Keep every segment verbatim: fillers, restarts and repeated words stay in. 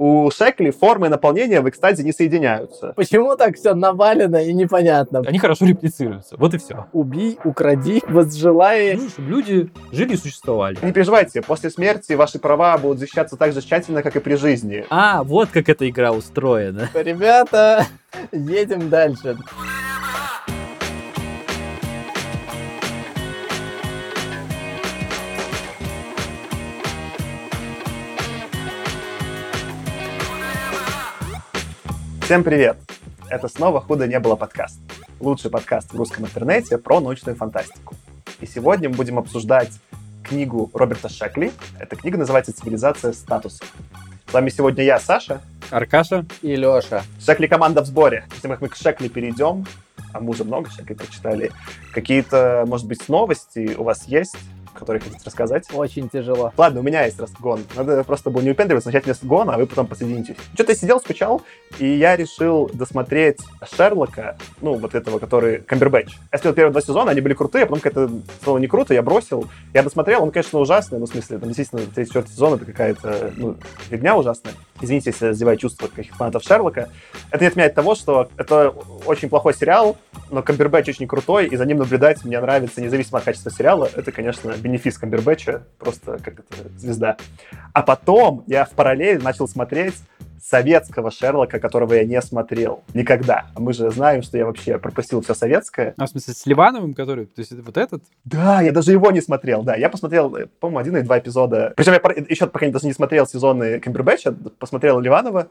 у Шекли формы наполнения в экстазе не соединяются. Почему так все навалено и непонятно? Они хорошо реплицируются, вот и все. Убей, укради, возжелай. Ну, чтобы люди жили и существовали. Не переживайте, после смерти ваши права будут защищаться так же тщательно, как и при жизни. А, вот как эта игра устроена. Ребята, едем дальше. Всем привет! Это снова «Худо не было» подкаст. Лучший подкаст в русском интернете про научную фантастику. И сегодня мы будем обсуждать книгу Роберта Шекли. Эта книга называется «Цивилизация статуса». С вами сегодня я, Саша. Аркаша. И Леша. Шекли команда в сборе. Если мы к Шекли перейдем, а мы уже много Шекли прочитали, какие-то, может быть, новости у вас есть, которые хотите рассказать? Очень тяжело. Ладно, у меня есть разгон. Надо просто было не упендриваться, начать с гона, а вы потом подсоединитесь. Что-то я сидел, скучал, и я решил досмотреть Шерлока, ну, вот этого, который Камбербэтч. Я смотрел первые два сезона, они были крутые, а потом как-то стало не круто, я бросил. Я досмотрел, он, конечно, ужасный, ну, в смысле, там, действительно, третий-четвертый сезон — это какая-то, ну, фигня ужасная. Извините, если я задеваю чувства каких-то фанатов Шерлока. Это не отменяет того, что это очень плохой сериал, но Камбербэтч очень крутой, и за ним наблюдать мне нравится, независимо от качества сериала. Это, конечно, бенефис Камбербэтча, просто как это звезда. А потом я в параллель начал смотреть советского Шерлока, которого я не смотрел никогда. А мы же знаем, что я вообще пропустил все советское. А в смысле с Ливановым, который? То есть вот этот? Да, я даже его не смотрел, да. Я посмотрел, по-моему, один или два эпизода. Причем я еще пока даже не смотрел сезоны Камбербэтча, посмотрел Ливанова.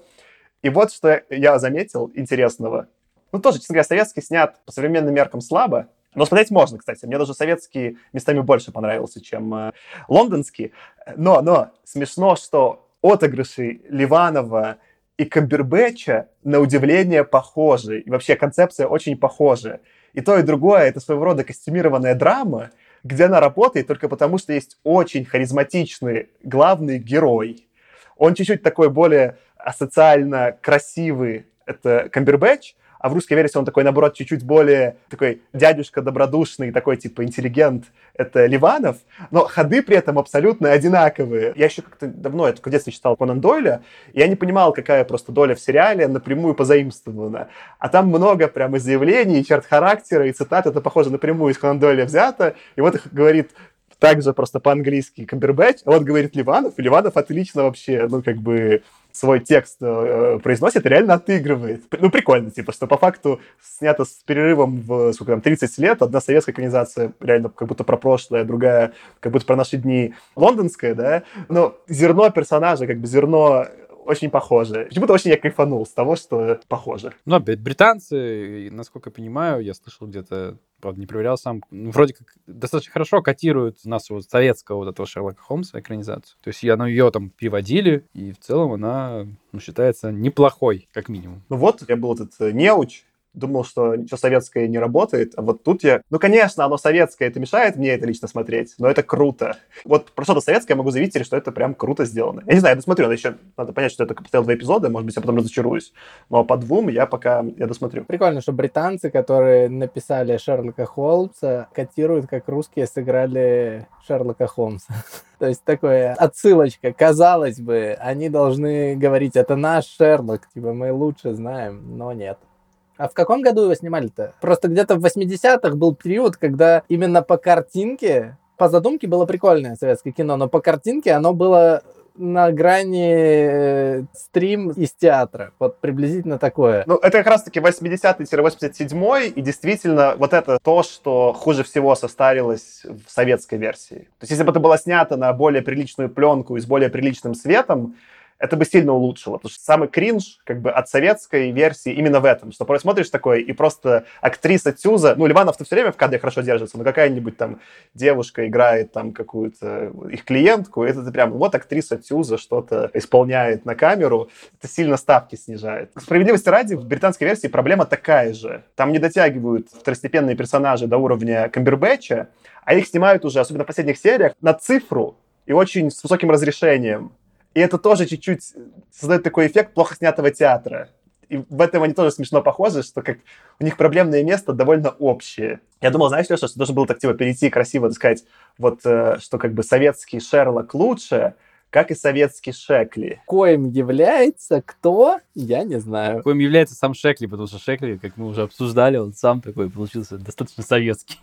И вот что я заметил интересного. Ну, тоже, честно говоря, советский снят по современным меркам слабо. Но смотреть можно, кстати. Мне даже советский местами больше понравился, чем э, лондонский. Но, но смешно, что отыгрыши Ливанова и Камбербэтча на удивление похожи. И вообще концепция очень похожа. И то, и другое — это своего рода костюмированная драма, где она работает только потому, что есть очень харизматичный главный герой. Он чуть-чуть такой более асоциально красивый. Это Камбербэтч. А в русской версии он такой, наоборот, чуть-чуть более такой дядюшка добродушный, такой типа интеллигент. Это Ливанов. Но ходы при этом абсолютно одинаковые. Я еще как-то давно, я только в детстве читал Конан Дойля, и я не понимал, какая просто доля в сериале напрямую позаимствована. А там много прямо заявлений, и черт характера, и цитат. Это, похоже, напрямую из Конан Дойля взято. И вот их говорит также просто по-английски Камбербэтч. А вот говорит Ливанов, и Ливанов отлично вообще, ну как бы... свой текст э, произносит и реально отыгрывает. Ну, прикольно, типа, что по факту снято с перерывом в, сколько там, тридцать лет. Одна советская экранизация реально как будто про прошлое, другая как будто про наши дни лондонская, да? Но зерно персонажа, как бы зерно очень похоже. Почему-то очень я кайфанул с того, что похоже. Ну, опять, британцы, насколько я понимаю, я слышал где-то, правда, не проверял сам, ну, вроде как достаточно хорошо котируют у нас вот советского вот этого Шерлока Холмса экранизацию. То есть я, ну, ее там переводили, и в целом она, ну, считается неплохой, как минимум. Ну вот, я был этот неуч, думал, что ничего советское не работает, а вот тут я... Ну, конечно, оно советское, это мешает мне это лично смотреть, но это круто. Вот про что-то советское я могу заявить, что это прям круто сделано. Я не знаю, я досмотрю, надо еще... Надо понять, что я только поставил два эпизода, может быть, я потом разочаруюсь. Но по двум я пока... Я досмотрю. Прикольно, что британцы, которые написали Шерлока Холмса, котируют, как русские сыграли Шерлока Холмса. То есть такая отсылочка. Казалось бы, они должны говорить, это наш Шерлок, типа мы лучше знаем, но нет. А в каком году его снимали-то? Просто где-то в восьмидесятых был период, когда именно по картинке, по задумке было прикольное советское кино, но по картинке оно было на грани стрим из театра. Вот приблизительно такое. Ну, это как раз-таки восьмидесятый-восемьдесят седьмой, и действительно вот это то, что хуже всего состарилось в советской версии. То есть если бы это было снято на более приличную пленку и с более приличным светом, это бы сильно улучшило, потому что самый кринж как бы от советской версии именно в этом, что просто смотришь такое, и просто актриса Тюза, ну, Ливанов-то все время в кадре хорошо держится, но какая-нибудь там девушка играет там какую-то их клиентку, это ты прям, вот актриса Тюза что-то исполняет на камеру, это сильно ставки снижает. Справедливости ради, в британской версии проблема такая же. Там не дотягивают второстепенные персонажи до уровня Камбербэтча, а их снимают уже, особенно в последних сериях, на цифру и очень с высоким разрешением. И это тоже чуть-чуть создает такой эффект плохо снятого театра. И в этом они тоже смешно похожи, что как у них проблемное место довольно общее. Я думал, знаешь, Леша, что должен был так типа перейти красиво, так сказать, вот, э, что как бы советский Шерлок лучше, как и советский Шекли. Коим является кто? Я не знаю. Коим является сам Шекли, потому что Шекли, как мы уже обсуждали, он сам такой получился достаточно советский.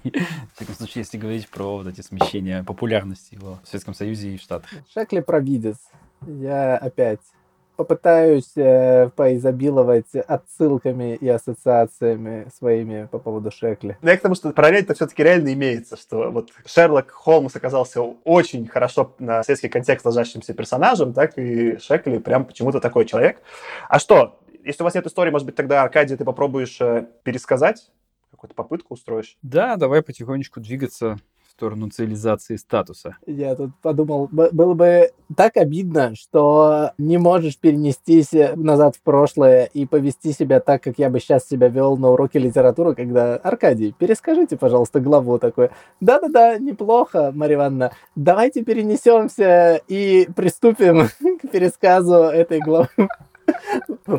В таком случае, если говорить про вот эти смещения популярности его в Советском Союзе и в Штатах. Шекли провидец. Я опять попытаюсь э, поизобиловать отсылками и ассоциациями своими по поводу Шекли. Я к тому, что параллель-то все-таки реально имеется, что вот Шерлок Холмс оказался очень хорошо на советский контекст ложащимся персонажем, так и Шекли прям почему-то такой человек. А что, если у вас нет истории, может быть, тогда, Аркадий, ты попробуешь э, пересказать? Какую-то попытку устроишь? Да, давай потихонечку двигаться в сторону цивилизации статуса. Я тут подумал, было бы так обидно, что не можешь перенестись назад в прошлое и повести себя так, как я бы сейчас себя вел на уроке литературы, когда... Аркадий, перескажите, пожалуйста, главу такую. Да-да-да, неплохо, Марья Ивановна. Давайте перенесемся и приступим к пересказу этой главы.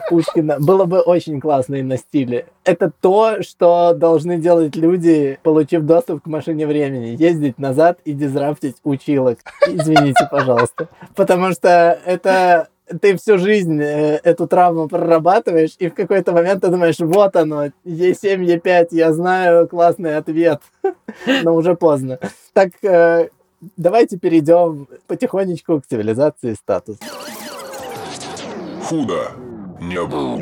Пушкина. Было бы очень классно и на стиле. Это то, что должны делать люди, получив доступ к машине времени. Ездить назад и дизраптить училок. Извините, пожалуйста. Потому что это... Ты всю жизнь эту травму прорабатываешь, и в какой-то момент ты думаешь, вот оно, Е семь, Е пять, я знаю, классный ответ. Но уже поздно. Так, давайте перейдем потихонечку к цивилизации статуса. Худо не было.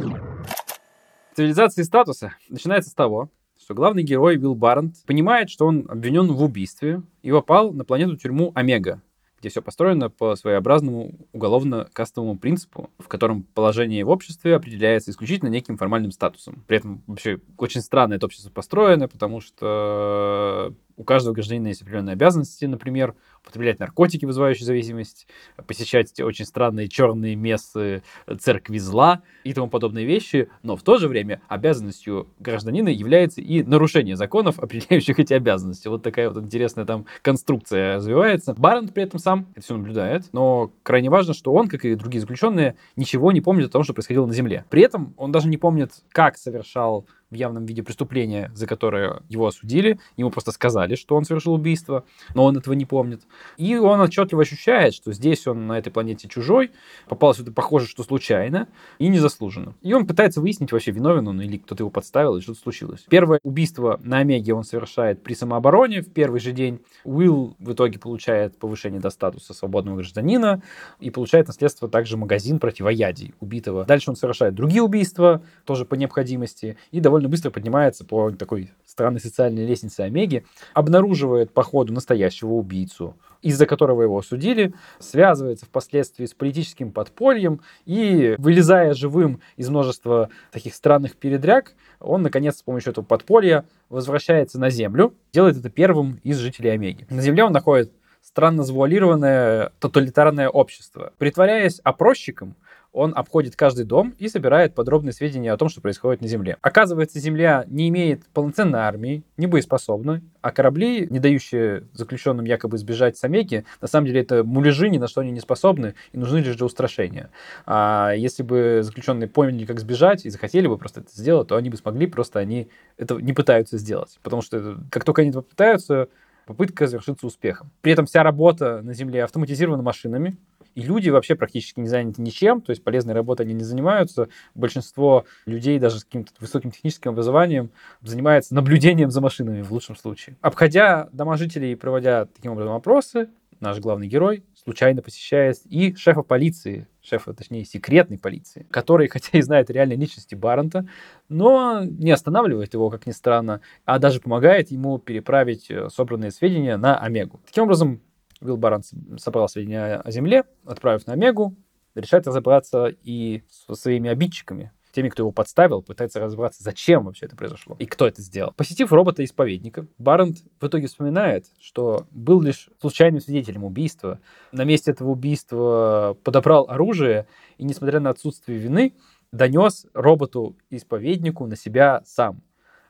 Цивилизация статуса начинается с того, что главный герой Уилл Баррент понимает, что он обвинен в убийстве и попал на планету-тюрьму Омега, где все построено по своеобразному уголовно-кастовому принципу, в котором положение в обществе определяется исключительно неким формальным статусом. При этом вообще очень странно это общество построено, потому что у каждого гражданина есть определенные обязанности, например, употреблять наркотики, вызывающие зависимость, посещать очень странные черные мессы, церкви зла и тому подобные вещи, но в то же время обязанностью гражданина является и нарушение законов, определяющих эти обязанности. Вот такая вот интересная там конструкция развивается. Баррент при этом сам это все наблюдает, но крайне важно, что он, как и другие заключенные, ничего не помнит о том, что происходило на Земле. При этом он даже не помнит, как совершал в явном виде преступления, за которое его осудили. Ему просто сказали, что он совершил убийство, но он этого не помнит. И он отчетливо ощущает, что здесь он на этой планете чужой, попал сюда, похоже, что случайно и незаслуженно. И он пытается выяснить, вообще виновен он или кто-то его подставил, и что-то случилось. Первое убийство на Омеге он совершает при самообороне в первый же день. Уилл в итоге получает повышение до статуса свободного гражданина и получает наследство также магазин противоядий убитого. Дальше он совершает другие убийства, тоже по необходимости, и довольно быстро поднимается по такой странной социальной лестнице Омеги, обнаруживает по ходу настоящего убийцу, из-за которого его осудили, связывается впоследствии с политическим подпольем и, вылезая живым из множества таких странных передряг, он, наконец, с помощью этого подполья возвращается на Землю, делает это первым из жителей Омеги. На Земле он находит странно завуалированное тоталитарное общество. Притворяясь опросчиком, он обходит каждый дом и собирает подробные сведения о том, что происходит на Земле. Оказывается, Земля не имеет полноценной армии, не боеспособна, а корабли, не дающие заключенным якобы сбежать с Омеги, на самом деле это муляжи, ни на что они не способны и нужны лишь для устрашения. А если бы заключенные поняли, как сбежать, и захотели бы просто это сделать, то они бы смогли, просто они это не пытаются сделать. Потому что как только они это попытаются, попытка завершится успехом. При этом вся работа на Земле автоматизирована машинами, и люди вообще практически не заняты ничем, то есть полезной работой они не занимаются. Большинство людей даже с каким-то высоким техническим образованием занимается наблюдением за машинами в лучшем случае. Обходя дома жителей и проводя таким образом опросы, наш главный герой случайно посещает и шефа полиции, шефа, точнее, секретной полиции, который, хотя и знает реальной личности Баррента, но не останавливает его, как ни странно, а даже помогает ему переправить собранные сведения на Омегу. Таким образом, Уилл Баррент собрал сведения о Земле, отправив на Омегу, решает разобраться и со своими обидчиками, теми, кто его подставил, пытается разобраться, зачем вообще это произошло и кто это сделал. Посетив робота-исповедника, Баррент в итоге вспоминает, что был лишь случайным свидетелем убийства, на месте этого убийства подобрал оружие и, несмотря на отсутствие вины, донес роботу-исповеднику на себя сам.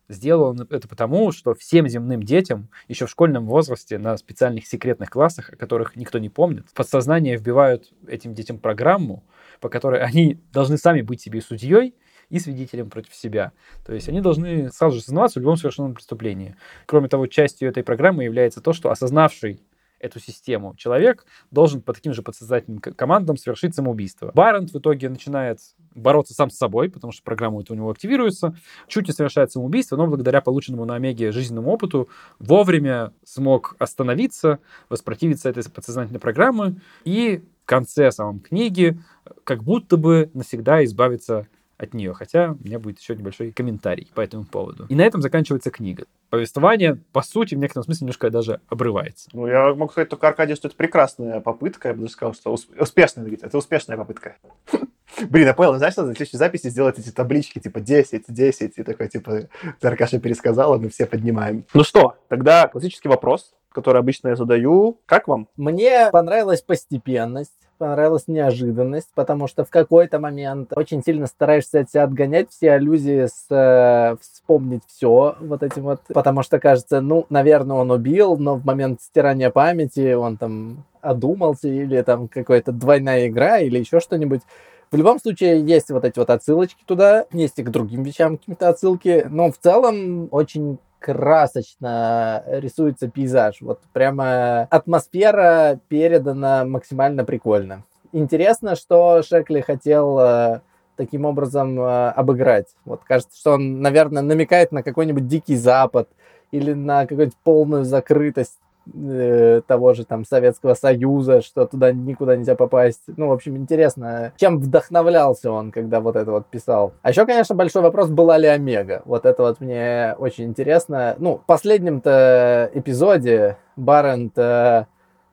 Сделал он это потому, что всем земным детям еще в школьном возрасте на специальных секретных классах, о которых никто не помнит, в подсознание вбивают этим детям программу, по которой они должны сами быть себе судьей и свидетелем против себя. То есть они должны сразу же сознаваться в любом совершенном преступлении. Кроме того, частью этой программы является то, что осознавший эту систему. Человек должен по таким же подсознательным командам совершить самоубийство. Баррент в итоге начинает бороться сам с собой, потому что программа у него активируется. Чуть не совершает самоубийство, но благодаря полученному на Омеге жизненному опыту вовремя смог остановиться, воспротивиться этой подсознательной программе и в конце самой книги как будто бы навсегда избавиться от нее. Хотя у меня будет еще небольшой комментарий по этому поводу. И на этом заканчивается книга. Повествование, по сути, в некотором смысле немножко даже обрывается. Ну, я могу сказать только, Аркадий, что это прекрасная попытка. Я бы даже сказал, что успешная, это успешная попытка. Блин, я понял, знаешь, что на следующей записи сделать эти таблички, типа десять, десять, и такой, типа, Аркаша пересказала, мы все поднимаем. Ну что, тогда классический вопрос, который обычно я задаю. Как вам? Мне понравилась постепенность, понравилась неожиданность, потому что в какой-то момент очень сильно стараешься от себя отгонять все аллюзии с э, вспомнить все вот этим вот, потому что кажется, ну, наверное, он убил, но в момент стирания памяти он там одумался или там какая-то двойная игра или еще что-нибудь. В любом случае, есть вот эти вот отсылочки туда, есть и к другим вещам какие-то отсылки, но в целом очень красочно рисуется пейзаж. Вот прямо атмосфера передана максимально прикольно. Интересно, что Шекли хотел таким образом обыграть. Вот кажется, что он, наверное, намекает на какой-нибудь Дикий Запад или на какую-нибудь полную закрытость того же там Советского Союза, что туда никуда нельзя попасть. Ну, в общем, интересно, чем вдохновлялся он, когда вот это вот писал. А еще, конечно, большой вопрос, была ли Омега. Вот это вот мне очень интересно. Ну, в последнем-то эпизоде Баррент э,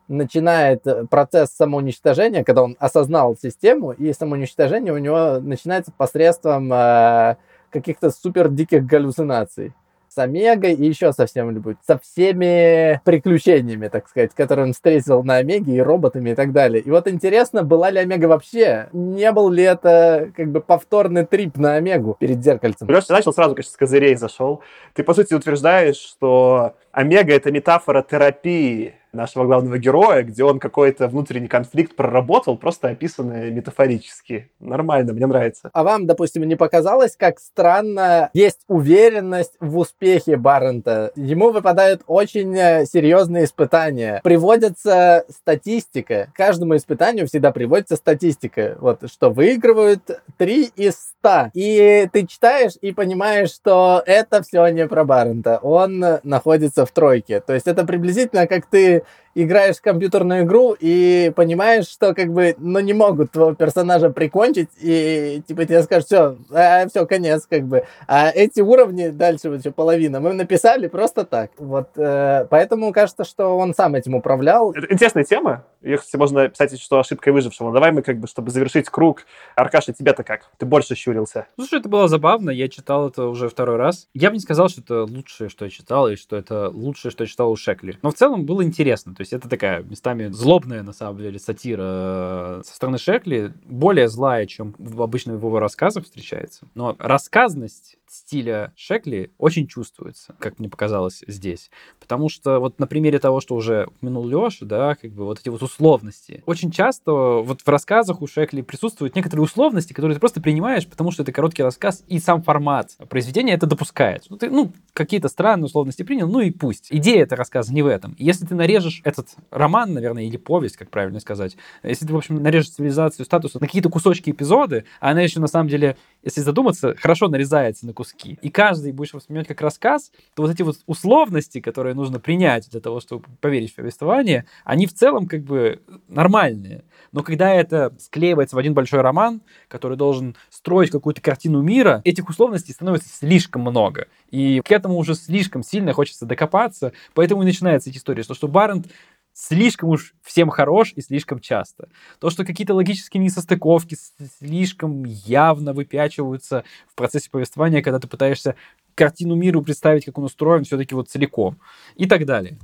начинает процесс самоуничтожения, когда он осознал систему, и самоуничтожение у него начинается посредством э, каких-то супер диких галлюцинаций. С Омегой и еще со всем-нибудь. Со всеми приключениями, так сказать, которые он встретил на Омеге, и роботами, и так далее. И вот интересно, была ли Омега вообще? Не был ли это, как бы, повторный трип на Омегу перед зеркальцем? Леша, ты начал сразу, конечно, с козырей зашел. Ты, по сути, утверждаешь, что Омега — это метафора терапии нашего главного героя, где он какой-то внутренний конфликт проработал, просто описанный метафорически. Нормально, мне нравится. А вам, допустим, не показалось, как странно есть уверенность в успехе Баррента? Ему выпадают очень серьезные испытания. Приводится статистика. К каждому испытанию всегда приводится статистика. Вот, что выигрывают три из ста. И ты читаешь и понимаешь, что это все не про Баррента. Он находится в тройке. То есть это приблизительно как ты играешь в компьютерную игру и понимаешь, что, как бы, ну, не могут твоего персонажа прикончить, и типа тебе скажут, все, а, все, конец, как бы. А эти уровни, дальше вот еще половина, мы написали просто так. Вот, э, поэтому кажется, что он сам этим управлял. Это интересная тема. Если можно писать, что ошибкой выжившего. Но давай мы, как бы, чтобы завершить круг. Аркаша, тебя-то как? Ты больше щурился. Слушай, это было забавно. Я читал это уже второй раз. Я бы не сказал, что это лучшее, что я читал, и что это лучшее, что я читал у Шекли. Но в целом было интересно. То есть это такая местами злобная, на самом деле, сатира со стороны Шекли. Более злая, чем обычно в его рассказах встречается. Но рассказность стиля Шекли очень чувствуется, как мне показалось здесь. Потому что вот на примере того, что уже упомянул Леша, да, как бы вот эти вот условности. Очень часто вот в рассказах у Шекли присутствуют некоторые условности, которые ты просто принимаешь, потому что это короткий рассказ, и сам формат произведения это допускает. Ну, ты, ну, какие-то странные условности принял, ну и пусть. Идея этого рассказа не в этом. Если ты нарежешь этот роман, наверное, или повесть, как правильно сказать, если ты, в общем, нарежешь цивилизацию статуса на какие-то кусочки эпизоды, а она еще, на самом деле, если задуматься, хорошо нарезается на куски, и каждый будешь воспринимать как рассказ, то вот эти вот условности, которые нужно принять для того, чтобы поверить в повествование, они в целом, как бы, нормальные. Но когда это склеивается в один большой роман, который должен строить какую-то картину мира, этих условностей становится слишком много. И к этому уже слишком сильно хочется докопаться. Поэтому и начинается эта история, что, что Баррент слишком уж всем хорош и слишком часто. То, что какие-то логические несостыковки слишком явно выпячиваются в процессе повествования, когда ты пытаешься картину мира представить, как он устроен, все-таки вот целиком. И так далее.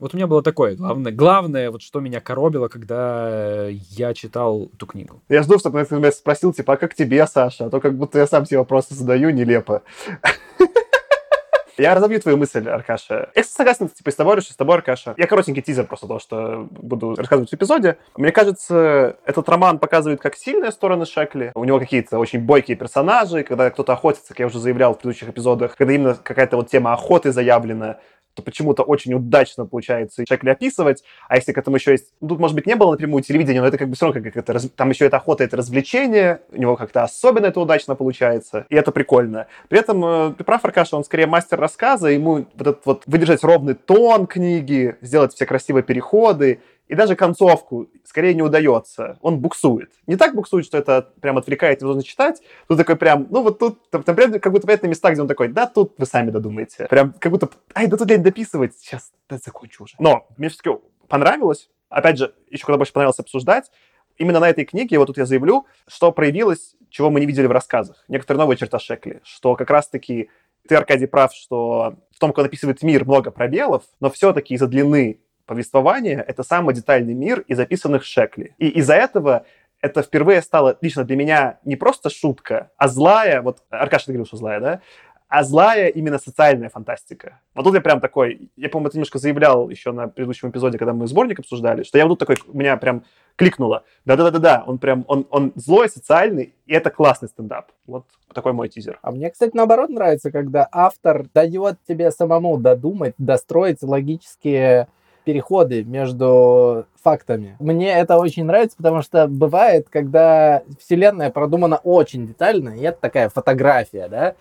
Вот у меня было такое. Главное, главное, вот что меня коробило, когда я читал эту книгу. Я жду, чтобы ты меня спросил, типа, а как тебе, Саша? А то как будто я сам тебе вопросы задаю, нелепо. Я разобью твою мысль, Аркаша. Я согласен, типа, с тобой, Леша, с тобой, Аркаша. Я коротенький тизер просто того, что буду рассказывать в эпизоде. Мне кажется, этот роман показывает как сильные стороны Шекли. У него какие-то очень бойкие персонажи, когда кто-то охотится, как я уже заявлял в предыдущих эпизодах, когда именно какая-то вот тема охоты заявлена. то почему-то очень удачно получается Шекли описывать, а если к этому еще есть... Ну, тут, может быть, не было напрямую телевидения, но это как бы все равно как это... Там еще это охота, это развлечение, у него как-то особенно это удачно получается, и это прикольно. При этом, ты прав, Аркаша, он скорее мастер рассказа, ему вот этот вот выдержать ровный тон книги, сделать все красивые переходы, и даже концовку скорее не удается. Он буксует. Не так буксует, что это прям отвлекает, нужно читать. Тут такой прям, ну вот тут, там, там как будто понятные места, где он такой, да, тут вы сами додумаете. Прям как будто, ай, да тут лень дописывать, сейчас, да, закончу уже. Но мне все-таки понравилось. Опять же, еще куда больше понравилось обсуждать. Именно на этой книге, вот тут я заявлю, что проявилось, чего мы не видели в рассказах. Некоторые новые черта Шекли, что как раз-таки... Ты, Аркадий, прав, что в том, как он описывает мир, много пробелов, но все-таки из-за длины повествования это самый детальный мир из описанных Шекли. И из-за этого это впервые стало лично для меня не просто шутка, а злая, вот Аркаша, ты говорил, что злая, да? А злая именно социальная фантастика. Вот тут я прям такой, я, по-моему, это немножко заявлял еще на предыдущем эпизоде, когда мы сборник обсуждали, что я вот тут такой, у меня прям кликнуло. Да-да-да-да, он прям, он, он злой, социальный, и это классный стендап. Вот такой мой тизер. А мне, кстати, наоборот нравится, когда автор дает тебе самому додумать, достроить логические переходы между фактами. Мне это очень нравится, потому что бывает, когда вселенная продумана очень детально, и это такая фотография, да?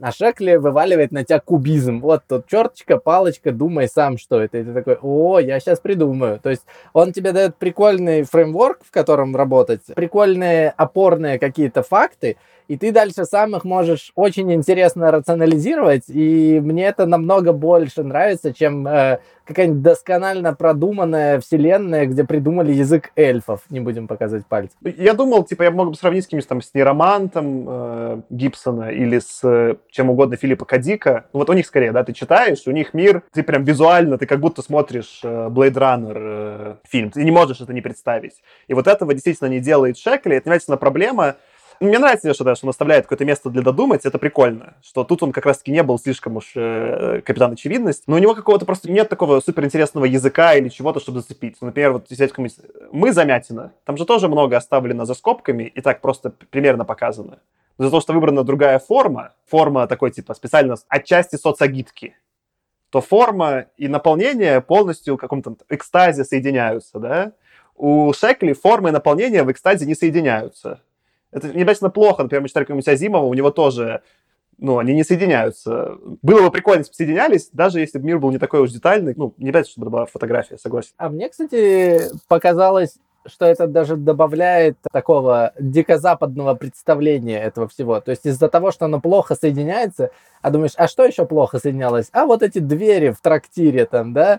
А Шекли вываливает на тебя кубизм. Вот тут черточка, палочка, думай сам, что это. И ты такой, о, я сейчас придумаю. То есть он тебе дает прикольный фреймворк, в котором работать, прикольные опорные какие-то факты, и ты дальше сам их можешь очень интересно рационализировать, и мне это намного больше нравится, чем э, какая-нибудь досконально продуманная вселенная, где придумали язык эльфов. Не будем показывать пальцы. Я думал, типа, я мог бы сравнить с каким-нибудь там, с нейромантом э, Гибсона или с э, чем угодно Филиппа К. Дика. Ну, вот у них скорее, да, ты читаешь, у них мир, ты прям визуально, ты как будто смотришь э, Blade Runner э, фильм, ты не можешь это не представить. И вот этого действительно не делает Шекли, это, наверное, проблема. Мне нравится, что, да, что он оставляет какое-то место для додумать, это прикольно, что тут он как раз-таки не был слишком уж э, капитан очевидность, но у него какого-то просто нет такого суперинтересного языка или чего-то, чтобы зацепить. Например, вот взять какой-нибудь «Мы замятина», там же тоже много оставлено за скобками и так просто примерно показано. Но из-за того, что выбрана другая форма, форма такой типа специально отчасти соцагитки, то форма и наполнение полностью в каком-то экстазе соединяются, да? У Шекли формы и наполнение в экстазе не соединяются. Это не обязательно плохо. Например, мы читали какого-нибудь Азимова, у него тоже, ну, они не соединяются. Было бы прикольно, если бы соединялись, даже если бы мир был не такой уж детальный. Ну, не обязательно, чтобы это была фотография, согласен. А мне, кстати, показалось, что это даже добавляет такого дикозападного представления этого всего. То есть из-за того, что оно плохо соединяется, а думаешь, а что еще плохо соединялось? А вот эти двери в трактире там, да?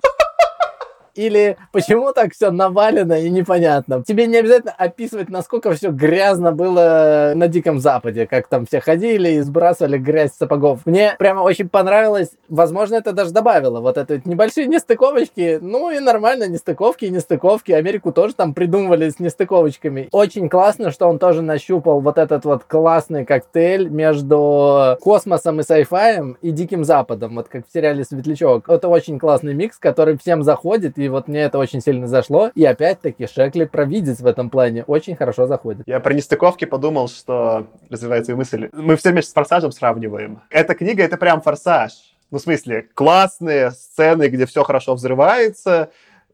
Или почему так все навалено и непонятно? Тебе не обязательно описывать, насколько все грязно было на Диком Западе, как там все ходили и сбрасывали грязь с сапогов. Мне прямо очень понравилось, возможно, это даже добавило, вот это небольшие нестыковочки, ну и нормально, нестыковки и нестыковки, Америку тоже там придумывали с нестыковочками. Очень классно, что он тоже нащупал вот этот вот классный коктейль между космосом и сайфаем и Диким Западом, вот как в сериале «Светлячок». Это очень классный микс, который всем заходит, и вот мне это очень сильно зашло. И опять-таки Шекли провидец в этом плане. Очень хорошо заходит. Я про нестыковки подумал, что... Развивает свою мысль. Мы все вместе с «Форсажем» сравниваем. Эта книга — это прям «Форсаж». Ну, в смысле, классные сцены, где все хорошо взрывается.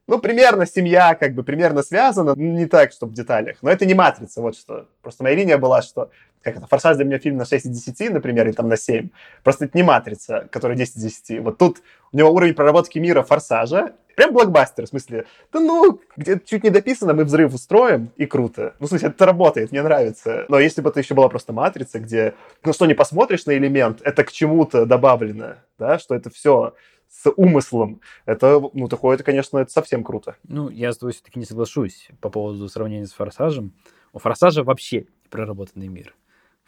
Ну, примерно семья, как бы, примерно связана. Не так, чтобы в деталях. Но это не «Матрица», вот что. Просто моя линия была, что... Как это? «Форсаж» для меня фильм на шесть из десяти, например, или там на семь. Просто это не «Матрица», которая десять из десяти. Вот тут у него уровень проработки мира «Форсажа». Прям блокбастер, в смысле, да ну, где чуть не дописано, мы взрыв устроим, и круто. Ну, в смысле, это работает, мне нравится. Но если бы это еще была просто «Матрица», где, ну что, не посмотришь на элемент, это к чему-то добавлено, да, что это все с умыслом, это, ну, такое, это, конечно, это совсем круто. Ну, я с тобой все-таки не соглашусь по поводу сравнения с «Форсажем». У «Форсажа» вообще проработанный мир.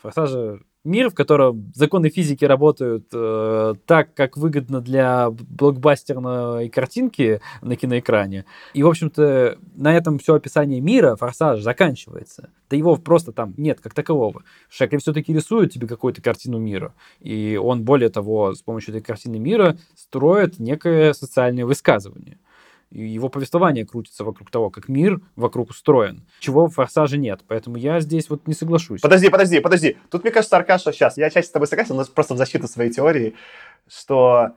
«Форсажа» — мир, в котором законы физики работают э, так, как выгодно для блокбастерной картинки на киноэкране. И, в общем-то, на этом все описание мира «Форсаж» заканчивается. Да его просто там нет, как такового. Шекли все-таки рисует тебе какую-то картину мира. И он, более того, с помощью этой картины мира строит некое социальное высказывание. И его повествование крутится вокруг того, как мир вокруг устроен, чего в «Форсаже» нет. Поэтому я здесь вот не соглашусь. Подожди, подожди, подожди. Тут, мне кажется, Аркаша, сейчас, я часть с тобой согласен, но просто в защиту своей теории, что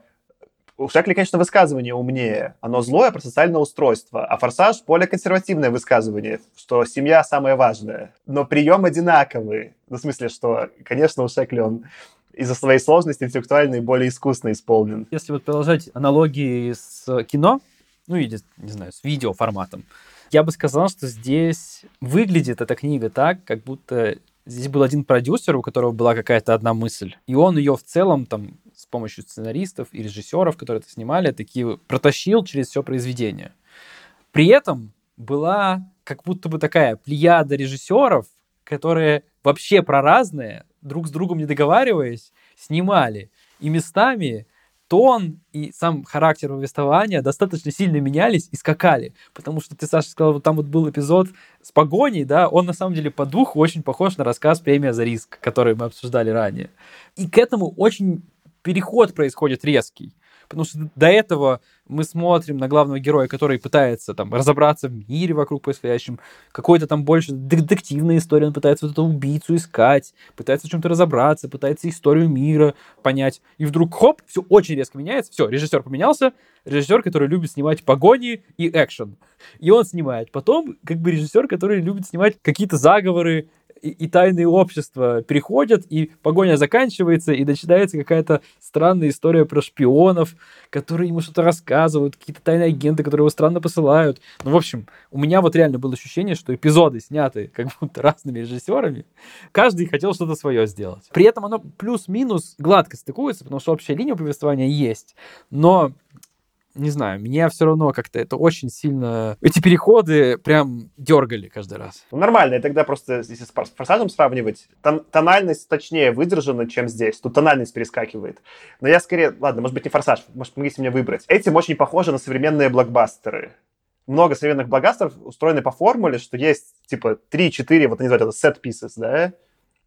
У Шекли, конечно, высказывание умнее. Оно злое про социальное устройство. А «Форсаж» — более консервативное высказывание, что семья самое важное. Но прием одинаковый. Ну, в смысле, что, конечно, у Шекли он из-за своей сложности интеллектуальной более искусно исполнен. Если вот продолжать аналогии с кино, ну, или, не знаю, с видеоформатом, я бы сказал, что здесь выглядит эта книга так, как будто здесь был один продюсер, у которого была какая-то одна мысль. И он ее в целом там с помощью сценаристов и режиссеров, которые это снимали, такие протащил через все произведение. При этом была как будто бы такая плеяда режиссеров, которые вообще про разные, друг с другом не договариваясь, снимали. И местами тон и сам характер повествования достаточно сильно менялись и скакали. Потому что ты, Саша, сказал, вот там вот был эпизод с погоней, да, он на самом деле по духу очень похож на рассказ «Премия за риск», который мы обсуждали ранее. И к этому очень переход происходит резкий. Потому что до этого мы смотрим на главного героя, который пытается там разобраться в мире вокруг происходящем, какой-то там больше детективная история, он пытается вот этого убийцу искать, пытается в чем-то разобраться, пытается историю мира понять. И вдруг, хоп, все очень резко меняется, все, режиссер поменялся, режиссер, который любит снимать погони и экшен. И он снимает. Потом как бы режиссер, который любит снимать какие-то заговоры, И, и тайные общества переходят, и погоня заканчивается, и начинается какая-то странная история про шпионов, которые ему что-то рассказывают, какие-то тайные агенты, которые его странно посылают. Ну, в общем, у меня вот реально было ощущение, что эпизоды сняты как будто разными режиссерами, каждый хотел что-то свое сделать. При этом оно плюс-минус гладко стыкуется, потому что общая линия повествования есть, но... Не знаю, меня все равно как-то это очень сильно... Эти переходы прям дергали каждый раз. Нормально, и тогда просто, если с «Форсажем» сравнивать, тон- тональность точнее выдержана, чем здесь. Тут тональность перескакивает. Но я скорее... Ладно, может быть, не «Форсаж», может, помогите мне выбрать. Этим очень похоже на современные блокбастеры. Много современных блокбастеров устроены по формуле, что есть, типа, три-четыре, вот они называют это set-pieces, да?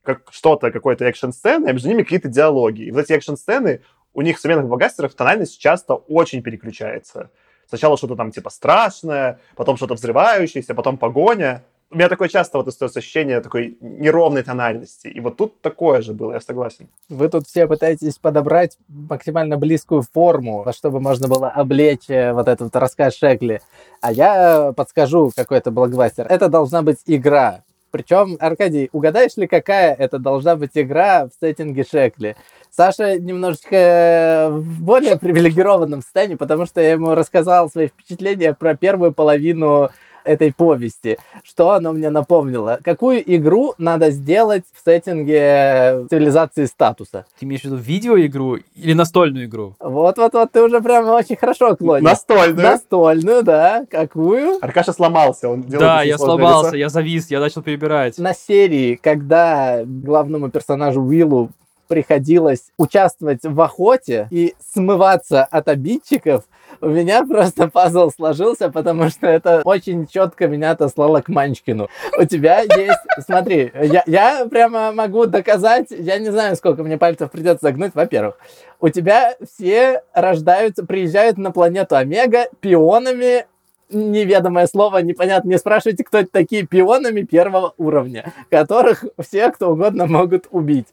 Как что-то, какой-то экшн-сцены, а между ними какие-то диалоги. И вот эти экшн-сцены... У них в современных блокбастерах тональность часто очень переключается. Сначала что-то там типа страшное, потом что-то взрывающееся, потом погоня. У меня такое часто вот остается ощущение такой неровной тональности. И вот тут такое же было, я согласен. Вы тут все пытаетесь подобрать максимально близкую форму, чтобы можно было облечь вот этот рассказ Шекли. А я подскажу какой-то блокбастер. Это должна быть игра. Причем, Аркадий, угадаешь ли, какая это должна быть игра в сеттинге Шекли? Саша немножечко в более привилегированном состоянии, потому что я ему рассказал свои впечатления про первую половину этой повести. Что оно мне напомнило? Какую игру надо сделать в сеттинге цивилизации статуса? Ты имеешь в виду видеоигру или настольную игру? Вот-вот-вот, ты уже прям очень хорошо клонишь. Настольную? Настольную, да. Какую? Аркаша сломался. Он делал да, я сломался, лицо. Я завис, я начал перебирать. На серии, когда главному персонажу Уиллу приходилось участвовать в охоте и смываться от обидчиков, у меня просто пазл сложился, потому что это очень четко меня отослало к Манчкину. У тебя есть... Смотри, я, я прямо могу доказать, я не знаю, сколько мне пальцев придется загнуть, во-первых. У тебя все рождаются, приезжают на планету Омега пионами, неведомое слово, непонятно, не спрашивайте, кто это такие, пионами первого уровня, которых все, кто угодно, могут убить.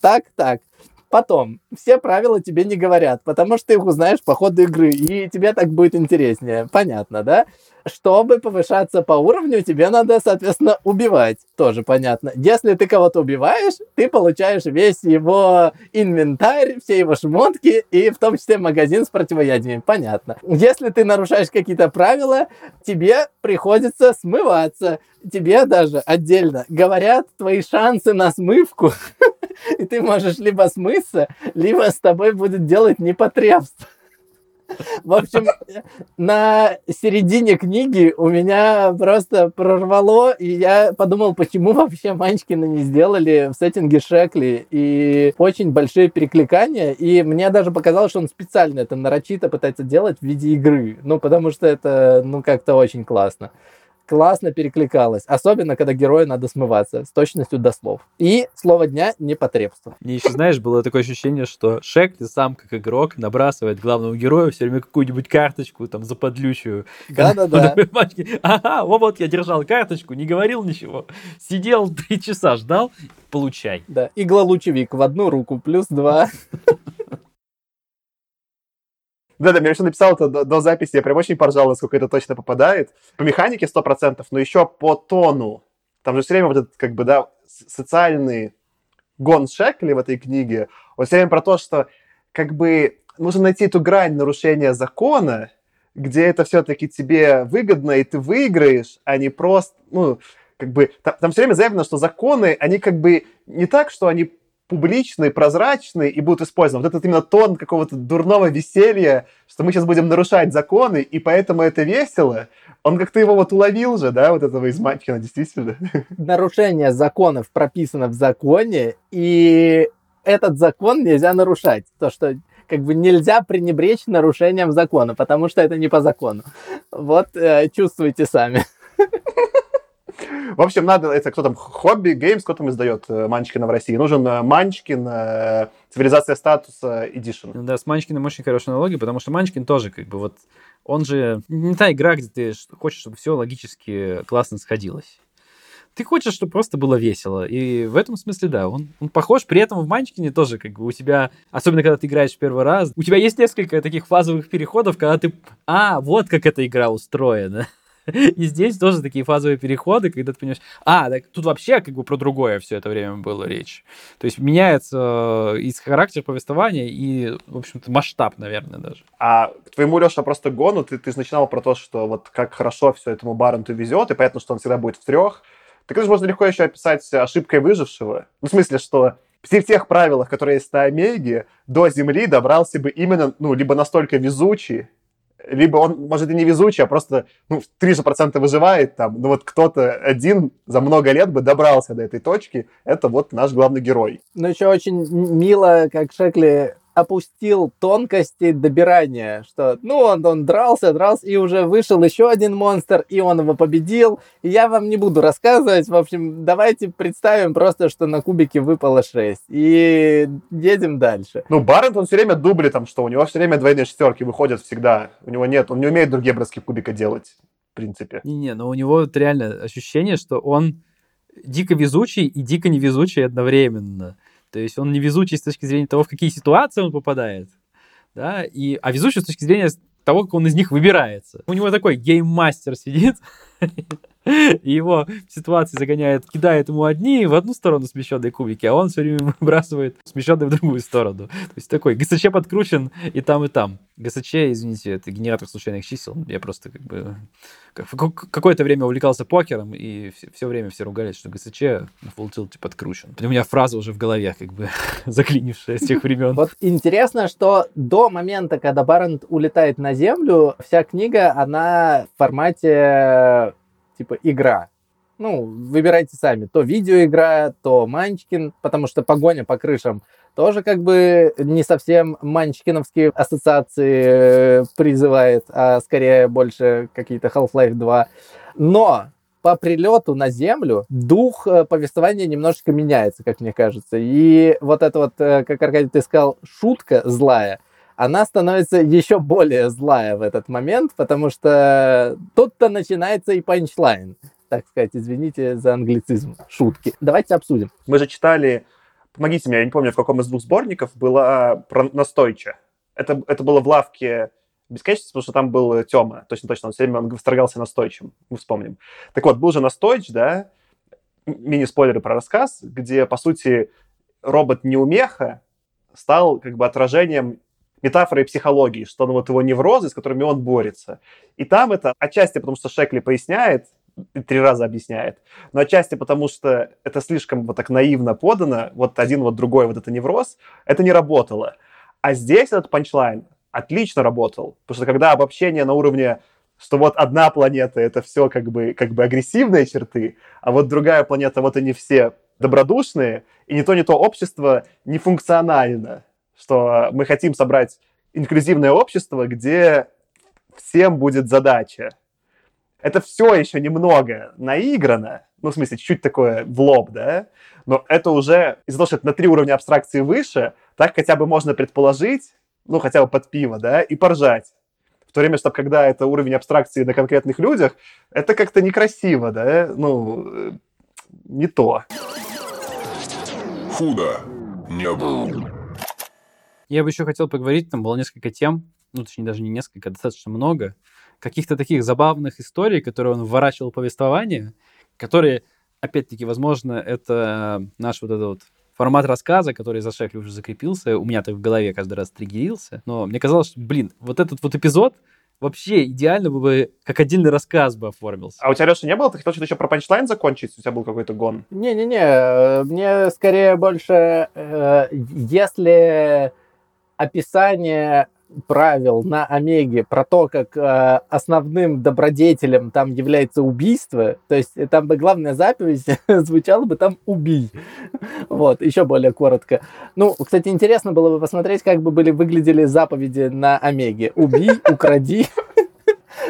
Так, так. Потом, все правила тебе не говорят, потому что ты их узнаешь по ходу игры, и тебе так будет интереснее. Понятно, да? Чтобы повышаться по уровню, тебе надо, соответственно, убивать. Тоже понятно. Если ты кого-то убиваешь, ты получаешь весь его инвентарь, все его шмотки, и в том числе магазин с противоядиями. Понятно. Если ты нарушаешь какие-то правила, тебе приходится смываться. Тебе даже отдельно говорят твои шансы на смывку, и ты можешь либо смыться, либо с тобой будет делать непотребство. В общем, на середине книги у меня просто прорвало, и я подумал, почему вообще Манчкина не сделали в сеттинге Шекли, и очень большие перекликания, и мне даже показалось, что он специально это нарочито пытается делать в виде игры, ну, потому что это, ну, как-то очень классно. Классно перекликалось. Особенно, когда герою надо смываться. С точностью до слов. И слово дня — непотребство. Мне еще, знаешь, было такое ощущение, что Шекли сам, как игрок, набрасывает главному герою все время какую-нибудь карточку, там, заподлючую. Да-да-да. Ага, вот я держал карточку, не говорил ничего. Сидел три часа, ждал. Получай. Да, иглолучевик в одну руку, плюс два. Да-да, я еще написал это до, до записи, я прям очень поржал, насколько это точно попадает. По механике сто процентов, но еще по тону. Там же все время вот этот, как бы, да, социальный гон Шекли в этой книге, он все время про то, что, как бы, нужно найти эту грань нарушения закона, где это все-таки тебе выгодно, и ты выиграешь, а не просто, ну, как бы, там, там все время заявлено, что законы, они как бы не так, что они публичные, прозрачные и будут использованы. Вот это именно тон какого-то дурного веселья, что мы сейчас будем нарушать законы, и поэтому это весело. Он как-то его вот уловил же, да, вот этого из Манчкина, действительно. Нарушение законов прописано в законе, и этот закон нельзя нарушать. То, что как бы нельзя пренебречь нарушением закона, потому что это не по закону. Вот, э, чувствуйте сами. В общем, надо, это кто там, Хобби, Геймс, кто там издает Манчкина в России? Нужен Манчкин, Цивилизация статуса, Эдишн. Да, с Манчкиным очень хорошая аналогия, потому что Манчкин тоже как бы вот, он же не та игра, где ты хочешь, чтобы все логически классно сходилось. Ты хочешь, чтобы просто было весело. И в этом смысле, да, он, он похож. При этом в Манчкине тоже как бы у тебя, особенно когда ты играешь в первый раз, у тебя есть несколько таких фазовых переходов, когда ты... А, вот как эта игра устроена. И здесь тоже такие фазовые переходы, когда ты понимаешь, а, так тут вообще как бы про другое все это время была речь. То есть меняется и характер повествования, и, в общем-то, масштаб, наверное, даже. А к твоему, Леша, просто гону, ты, ты же начинал про то, что вот как хорошо все этому Барренту везет, и понятно, что он всегда будет в трех. Так это же можно легко еще описать ошибкой выжившего. Ну, в смысле, что в тех правилах, которые есть на Омеге, до Земли добрался бы именно, ну, либо настолько везучий, либо он, может, и не везучий, а просто, ну, три процента выживает там. Ну, вот кто-то один за много лет бы добрался до этой точки. Это вот наш главный герой. Ну, еще очень мило, как Шекли опустил тонкости добирания, что, ну, он, он дрался, дрался, и уже вышел еще один монстр, и он его победил. Я вам не буду рассказывать, в общем, давайте представим просто, что на кубике выпало шесть, и едем дальше. Ну, Баррент, он все время дубли там, что у него все время двойные шестерки выходят всегда, у него нет, он не умеет другие броски кубика делать, в принципе. Не-не, но у него вот реально ощущение, что он дико везучий и дико невезучий одновременно. То есть он невезучий с точки зрения того, в какие ситуации он попадает, да, и, а везучий с точки зрения того, как он из них выбирается. У него такой гейммастер сидит, и его в ситуации загоняет, кидает ему одни в одну сторону смещенные кубики, а он все время выбрасывает смещенные в другую сторону. То есть такой ГСЧ подкручен и там, и там. ГСЧ, извините, это генератор случайных чисел. Я просто как бы какое-то время увлекался покером, и все, все время все ругались, что ГСЧ на Full Tilt подкручен. У меня фраза уже в голове как бы заклинившая с тех времен. Вот интересно, что до момента, когда Баррент улетает на Землю, вся книга, она в формате типа игра. Ну, выбирайте сами. То видеоигра, то Манчкин, потому что погоня по крышам тоже как бы не совсем манчкиновские ассоциации призывает, а скорее больше какие-то Half-Life два. Но по прилету на Землю дух повествования немножечко меняется, как мне кажется. И вот это вот, как, Аркадий, ты сказал, шутка злая, она становится еще более злая в этот момент, потому что тут-то начинается и панчлайн, так сказать, извините за англицизм, шутки. Давайте обсудим. Мы же читали, помогите мне, я не помню, в каком из двух сборников была про настойча. Это, это было в лавке бесконечности, потому что там был Тёма, точно-точно, он все время он восторгался настойчем, мы вспомним. Так вот, был же настойч, да, мини-спойлеры про рассказ, где, по сути, робот-неумеха стал как бы отражением метафорой психологии, что ну, вот его неврозы, с которыми он борется. И там это отчасти потому, что Шекли поясняет, три раза объясняет, но отчасти потому, что это слишком вот так наивно подано, вот один, вот другой, вот это невроз, это не работало. А здесь этот панчлайн отлично работал, потому что когда обобщение на уровне, что вот одна планета — это все как бы, как бы агрессивные черты, а вот другая планета — вот они все добродушные, и ни то, ни то общество не функционально, что мы хотим собрать инклюзивное общество, где всем будет задача. Это все еще немного наиграно, ну, в смысле, чуть-чуть такое в лоб, да, но это уже, из-за того, что это на три уровня абстракции выше, так хотя бы можно предположить, ну, хотя бы под пиво, да, и поржать. В то время, что когда это уровень абстракции на конкретных людях, это как-то некрасиво, да, ну, не то. Худо не было. Я бы еще хотел поговорить, там было несколько тем, ну, точнее, даже не несколько, а достаточно много каких-то таких забавных историй, которые он вворачивал в повествование, которые, опять-таки, возможно, это наш вот этот вот формат рассказа, который за Шекли уже закрепился, у меня так в голове каждый раз триггерился, но мне казалось, что, блин, вот этот вот эпизод вообще идеально бы, как отдельный рассказ бы оформился. А у тебя, Леша, не было? Ты хотел что-то еще про панчлайн закончить? У тебя был какой-то гон? Не-не-не, мне скорее больше, э, если описание правил на Омеге про то, как э, основным добродетелем там является убийство, то есть там бы главная заповедь звучала бы там «убий». Вот, еще более коротко. Ну, кстати, интересно было бы посмотреть, как бы были, выглядели заповеди на Омеге. «Убий», «укради»,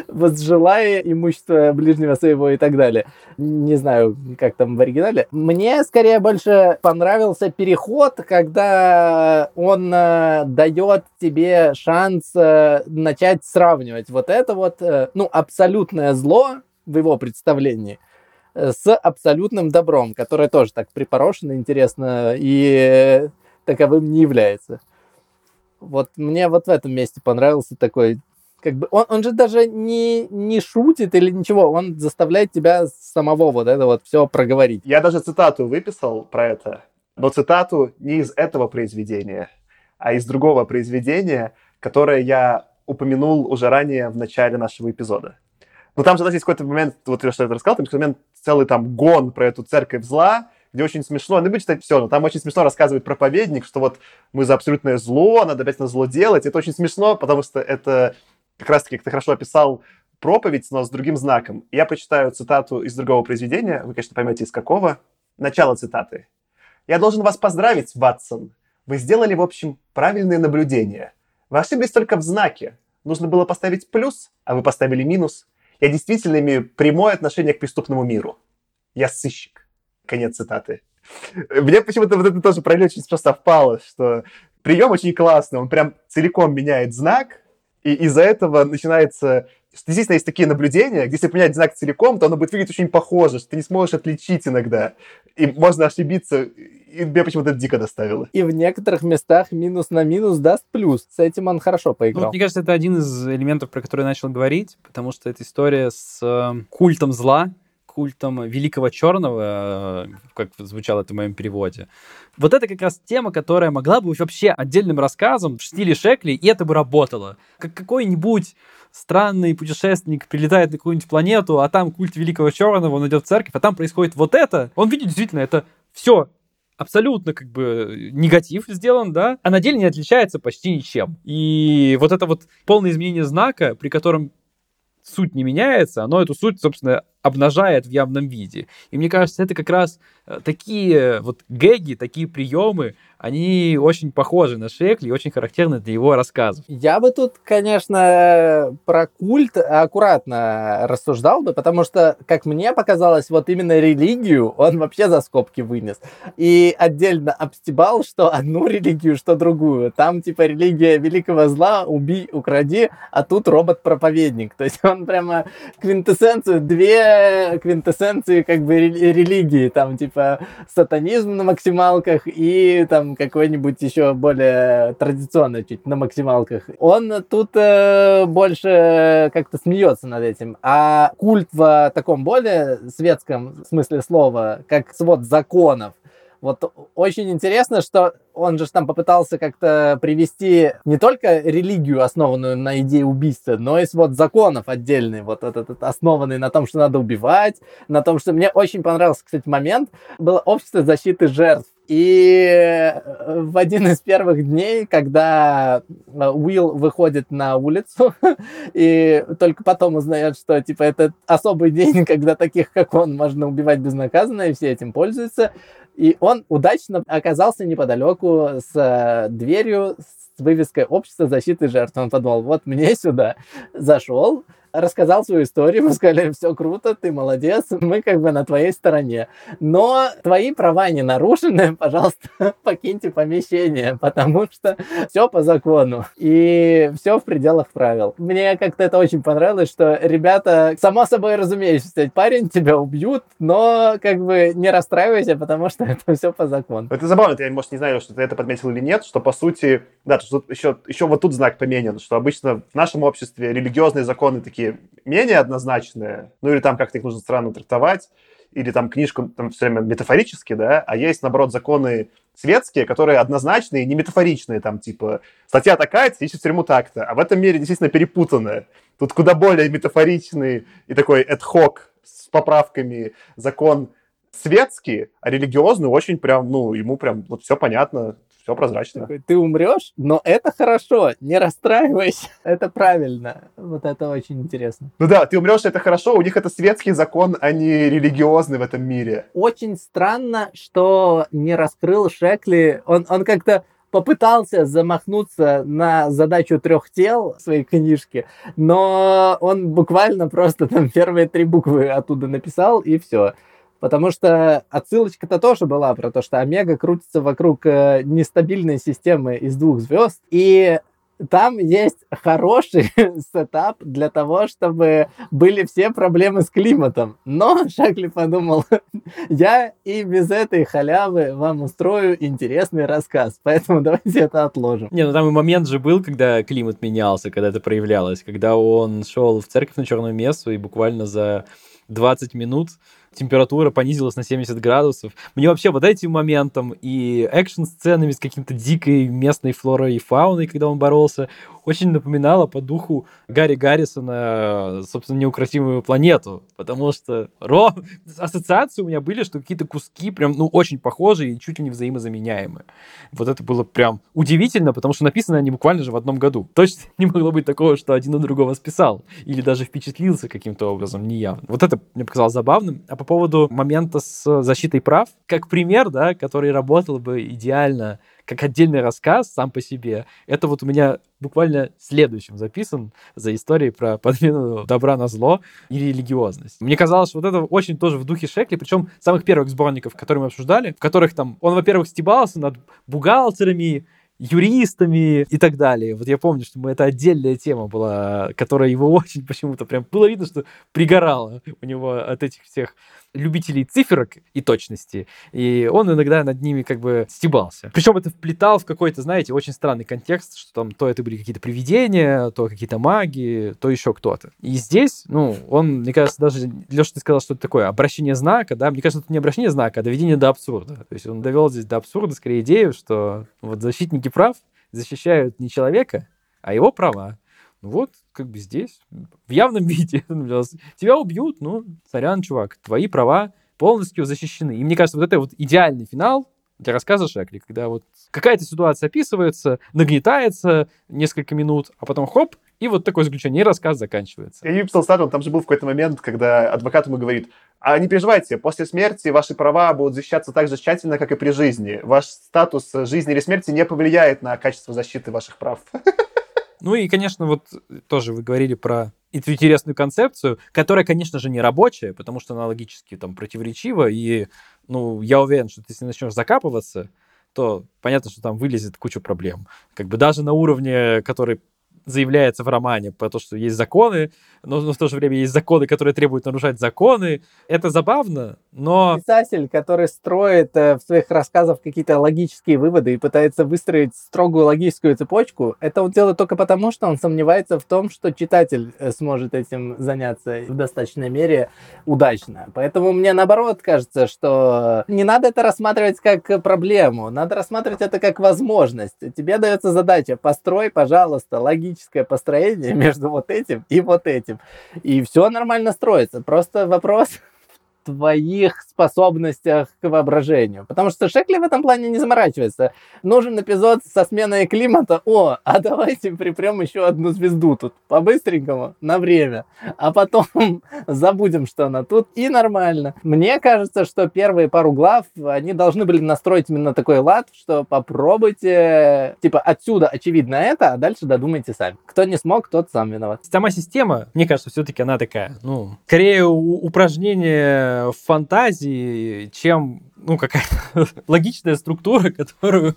возжелая имущество ближнего своего и так далее. Не знаю, как там в оригинале. Мне, скорее, больше понравился переход, когда он э, дает тебе шанс э, начать сравнивать вот это вот, э, ну, абсолютное зло в его представлении э, с абсолютным добром, которое тоже так припорошено, интересно, и э, таковым не является. Вот мне вот в этом месте понравился такой... Как бы он, он же даже не, не шутит или ничего, он заставляет тебя самого вот это вот все проговорить. Я даже цитату выписал про это, но цитату не из этого произведения, а из другого произведения, которое я упомянул уже ранее в начале нашего эпизода. Но там же даже есть какой-то момент, вот я что-то рассказал, там есть момент, целый там гон про эту церковь зла, где очень смешно, ну, не буду читать все, но там очень смешно рассказывает проповедник, что вот мы за абсолютное зло, надо обязательно зло делать. Это очень смешно, потому что это... Как раз-таки, как ты хорошо описал проповедь, но с другим знаком. Я прочитаю цитату из другого произведения. Вы, конечно, поймете, из какого. Начало цитаты. «Я должен вас поздравить, Ватсон. Вы сделали, в общем, правильное наблюдение. Вы ошиблись только в знаке. Нужно было поставить плюс, а вы поставили минус. Я действительно имею прямое отношение к преступному миру. Я сыщик». Конец цитаты. Мне почему-то вот это тоже параллельно очень совпало, что прием очень классный. Он прям целиком меняет знак, и из-за этого начинается... Естественно, есть такие наблюдения, где если поменять знак целиком, то оно будет выглядеть очень похоже, что ты не сможешь отличить иногда. И можно ошибиться. И меня почему-то это дико доставило. И в некоторых местах минус на минус даст плюс. С этим он хорошо поиграл. Ну, мне кажется, это один из элементов, про который я начал говорить, потому что эта история с культом зла, культом великого черного, как звучало это в моем переводе. Вот это как раз тема, которая могла бы быть вообще отдельным рассказом в стиле Шекли, и это бы работало. Как какой-нибудь странный путешественник прилетает на какую-нибудь планету, а там культ великого черного, он идет в церковь, а там происходит вот это. Он видит, действительно, это все абсолютно как бы негатив сделан, да, а на деле не отличается почти ничем. И вот это вот полное изменение знака, при котором суть не меняется, оно эту суть, собственно, обнажает в явном виде. И мне кажется, это как раз такие вот гэги, такие приемы, они очень похожи на Шекли и очень характерны для его рассказов. Я бы тут, конечно, про культ аккуратно рассуждал бы, потому что, как мне показалось, вот именно религию он вообще за скобки вынес. И отдельно обстебал, что одну религию, что другую. Там типа религия великого зла, убей, укради, а тут робот-проповедник. То есть он прямо квинтэссенцию, две квинтэссенции как бы религии. Там типа сатанизм на максималках и там какой-нибудь еще более традиционный чуть на максималках. Он тут э, больше как-то смеется над этим. А культ в таком более светском смысле слова, как свод законов, вот очень интересно, что он же там попытался как-то привести не только религию, основанную на идее убийства, но и свод законов отдельный, вот этот, основанный на том, что надо убивать, на том, что... Мне очень понравился, кстати, момент. Было общество защиты жертв. И в один из первых дней, когда Уилл выходит на улицу и только потом узнает, что типа это особый день, когда таких, как он, можно убивать безнаказанно, и все этим пользуются, и он удачно оказался неподалеку с дверью с вывеской «Общество защиты жертв». Он подумал, вот мне сюда. Зашел, рассказал свою историю, мы сказали, все круто, ты молодец, мы как бы на твоей стороне. Но твои права не нарушены, пожалуйста, покиньте помещение, потому что все по закону и все в пределах правил. Мне как-то это очень понравилось, что ребята, само собой разумеется, парень, тебя убьют, но как бы не расстраивайся, потому что это все по закону. Это забавно, я, может, не знаю, что ты это подметил или нет, что по сути, да, что еще, еще вот тут знак поменен, что обычно в нашем обществе религиозные законы такие менее однозначные, ну или там как-то их нужно странно трактовать, или там книжку там, все время метафорически, да, а есть, наоборот, законы светские, которые однозначные и не метафоричные, там, типа, статья такая, ты ищешь в тюрьму так-то, а в этом мире действительно перепутанное. Тут куда более метафоричный и такой эд-хок с поправками закон светский, а религиозный очень прям, ну, ему прям вот все понятно, все прозрачно. Ты умрешь, но это хорошо, не расстраивайся, это правильно. Вот это очень интересно. Ну да, ты умрешь, это хорошо, у них это светский закон, а не религиозный в этом мире. Очень странно, что не раскрыл Шекли, он, он как-то попытался замахнуться на задачу трех тел своей книжки, но он буквально просто там первые три буквы оттуда написал, и все. Потому что отсылочка-то тоже была про то, что Омега крутится вокруг нестабильной системы из двух звезд, и там есть хороший сетап для того, чтобы были все проблемы с климатом. Но Шекли подумал, я и без этой халявы вам устрою интересный рассказ, поэтому давайте это отложим. Не, ну там и момент же был, когда климат менялся, когда это проявлялось, когда он шел в церковь на черную мессу и буквально за двадцать минут температура понизилась на семьдесят градусов. Мне вообще вот этим моментом и экшн-сценами с каким-то дикой местной флорой и фауной, когда он боролся, очень напоминало по духу Гарри Гаррисона, собственно, «Неукротимую планету», потому что ро... ассоциации у меня были, что какие-то куски прям, ну, очень похожие и чуть ли не взаимозаменяемые. Вот это было прям удивительно, потому что написаны они буквально же в одном году. Точно не могло быть такого, что один у другого списал или даже впечатлился каким-то образом неявно. Вот это мне показалось забавным. А по По поводу момента с защитой прав, как пример, да, который работал бы идеально как отдельный рассказ сам по себе, это вот у меня буквально следующим записан за историей про подмену добра на зло и религиозность. Мне казалось, что вот это очень тоже в духе Шекли, причем самых первых сборников, которые мы обсуждали, в которых там он, во-первых, стебался над бухгалтерами, юристами и так далее. Вот я помню, что это отдельная тема была, которая его очень почему-то прям было видно, что пригорало у него от этих всех любителей циферок и точности. И он иногда над ними как бы стебался. Причем это вплетал в какой-то, знаете, очень странный контекст, что там то это были какие-то привидения, то какие-то маги, то еще кто-то. И здесь, ну, он, мне кажется, даже, Леша, ты сказал, что это такое обращение знака, да? Мне кажется, это не обращение знака, а доведение до абсурда. То есть он довел здесь до абсурда, скорее, идею, что вот защитники прав защищают не человека, а его права. Ну вот, как бы здесь, в явном виде. Тебя убьют, ну, сорян, чувак, твои права полностью защищены. И мне кажется, вот это вот идеальный финал для рассказа Шекли, когда вот какая-то ситуация описывается, нагнетается несколько минут, а потом хоп, и вот такое заключение, и рассказ заканчивается. Я не писал статус, там же был в какой-то момент, когда адвокат ему говорит, а не переживайте, после смерти ваши права будут защищаться так же тщательно, как и при жизни. Ваш статус жизни или смерти не повлияет на качество защиты ваших прав. Ну и, конечно, вот тоже вы говорили про эту интересную концепцию, которая, конечно же, не рабочая, потому что она логически там противоречива, и, ну, я уверен, что ты, если начнешь закапываться, то понятно, что там вылезет куча проблем. Как бы даже на уровне, который заявляется в романе, про то, что есть законы, но, но в то же время есть законы, которые требуют нарушать законы. Это забавно, но... Писатель, который строит э, в своих рассказах какие-то логические выводы и пытается выстроить строгую логическую цепочку, это он делает только потому, что он сомневается в том, что читатель э, сможет этим заняться в достаточной мере удачно. Поэтому мне, наоборот, кажется, что не надо это рассматривать как проблему, надо рассматривать это как возможность. Тебе дается задача, построй, пожалуйста, логическую построение между вот этим и вот этим. И все нормально строится. Просто вопрос в твоих способностях к воображению. Потому что Шекли в этом плане не заморачивается. Нужен эпизод со сменой климата. О, а давайте припрем еще одну звезду тут по-быстренькому, на время. А потом забудем, что она тут, и нормально. Мне кажется, что первые пару глав, они должны были настроить именно такой лад, что попробуйте, типа, отсюда очевидно это, а дальше додумайте сами. Кто не смог, тот сам виноват. Сама система, мне кажется, все-таки она такая, ну, скорее упражнение в фантазии, чем, ну, какая-то логичная структура, которую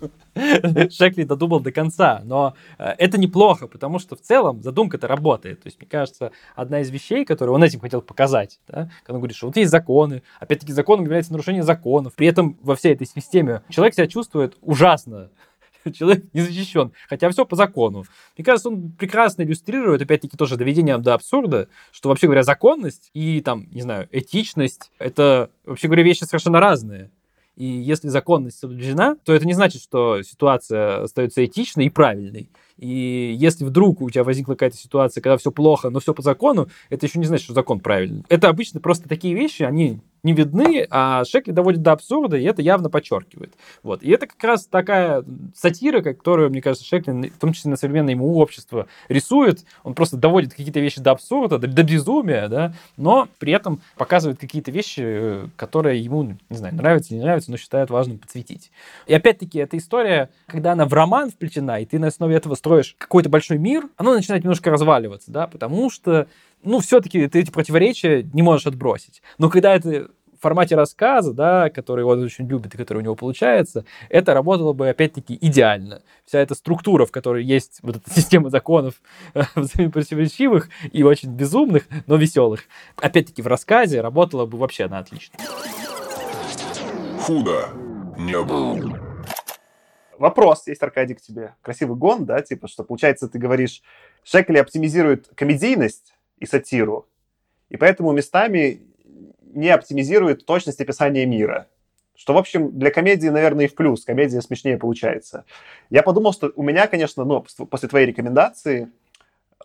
Шекли додумал до конца. Но это неплохо, потому что в целом задумка-то работает. То есть, мне кажется, одна из вещей, которую он этим хотел показать, да, когда он говорит, что вот есть законы, опять-таки законом является нарушение законов. При этом во всей этой системе человек себя чувствует ужасно. Человек не защищен, хотя все по закону. Мне кажется, он прекрасно иллюстрирует, опять-таки, тоже доведением до абсурда, что, вообще говоря, законность и, там, не знаю, этичность — это, вообще говоря, вещи совершенно разные. И если законность соблюдена, то это не значит, что ситуация остается этичной и правильной. И если вдруг у тебя возникла какая-то ситуация, когда все плохо, но все по закону, это еще не значит, что закон правильный. Это обычно просто такие вещи, они не видны, а Шекли доводит до абсурда, и это явно подчеркивает. Вот. И это как раз такая сатира, которую, мне кажется, Шекли, в том числе на современное ему общество, рисует. Он просто доводит какие-то вещи до абсурда, до, до безумия, да, но при этом показывает какие-то вещи, которые ему, не знаю, нравятся, не нравятся, но считают важным подсветить. И опять-таки, эта история, когда она в роман вплетена, и ты на основе этого строишь какой-то большой мир, оно начинает немножко разваливаться, да, потому что ну, все-таки ты эти противоречия не можешь отбросить. Но когда это в формате рассказа, да, который он очень любит и который у него получается, это работало бы, опять-таки, идеально. Вся эта структура, в которой есть вот эта система законов противоречивых и очень безумных, но веселых, опять-таки, в рассказе работала бы вообще она отлично. Худо не было. Вопрос есть, Аркадий, к тебе. Красивый гон, да, типа, что, получается, ты говоришь, Шекли оптимизирует комедийность и сатиру, и поэтому местами не оптимизирует точность описания мира. Что, в общем, для комедии, наверное, и в плюс. Комедия смешнее получается. Я подумал, что у меня, конечно, ну, после твоей рекомендации,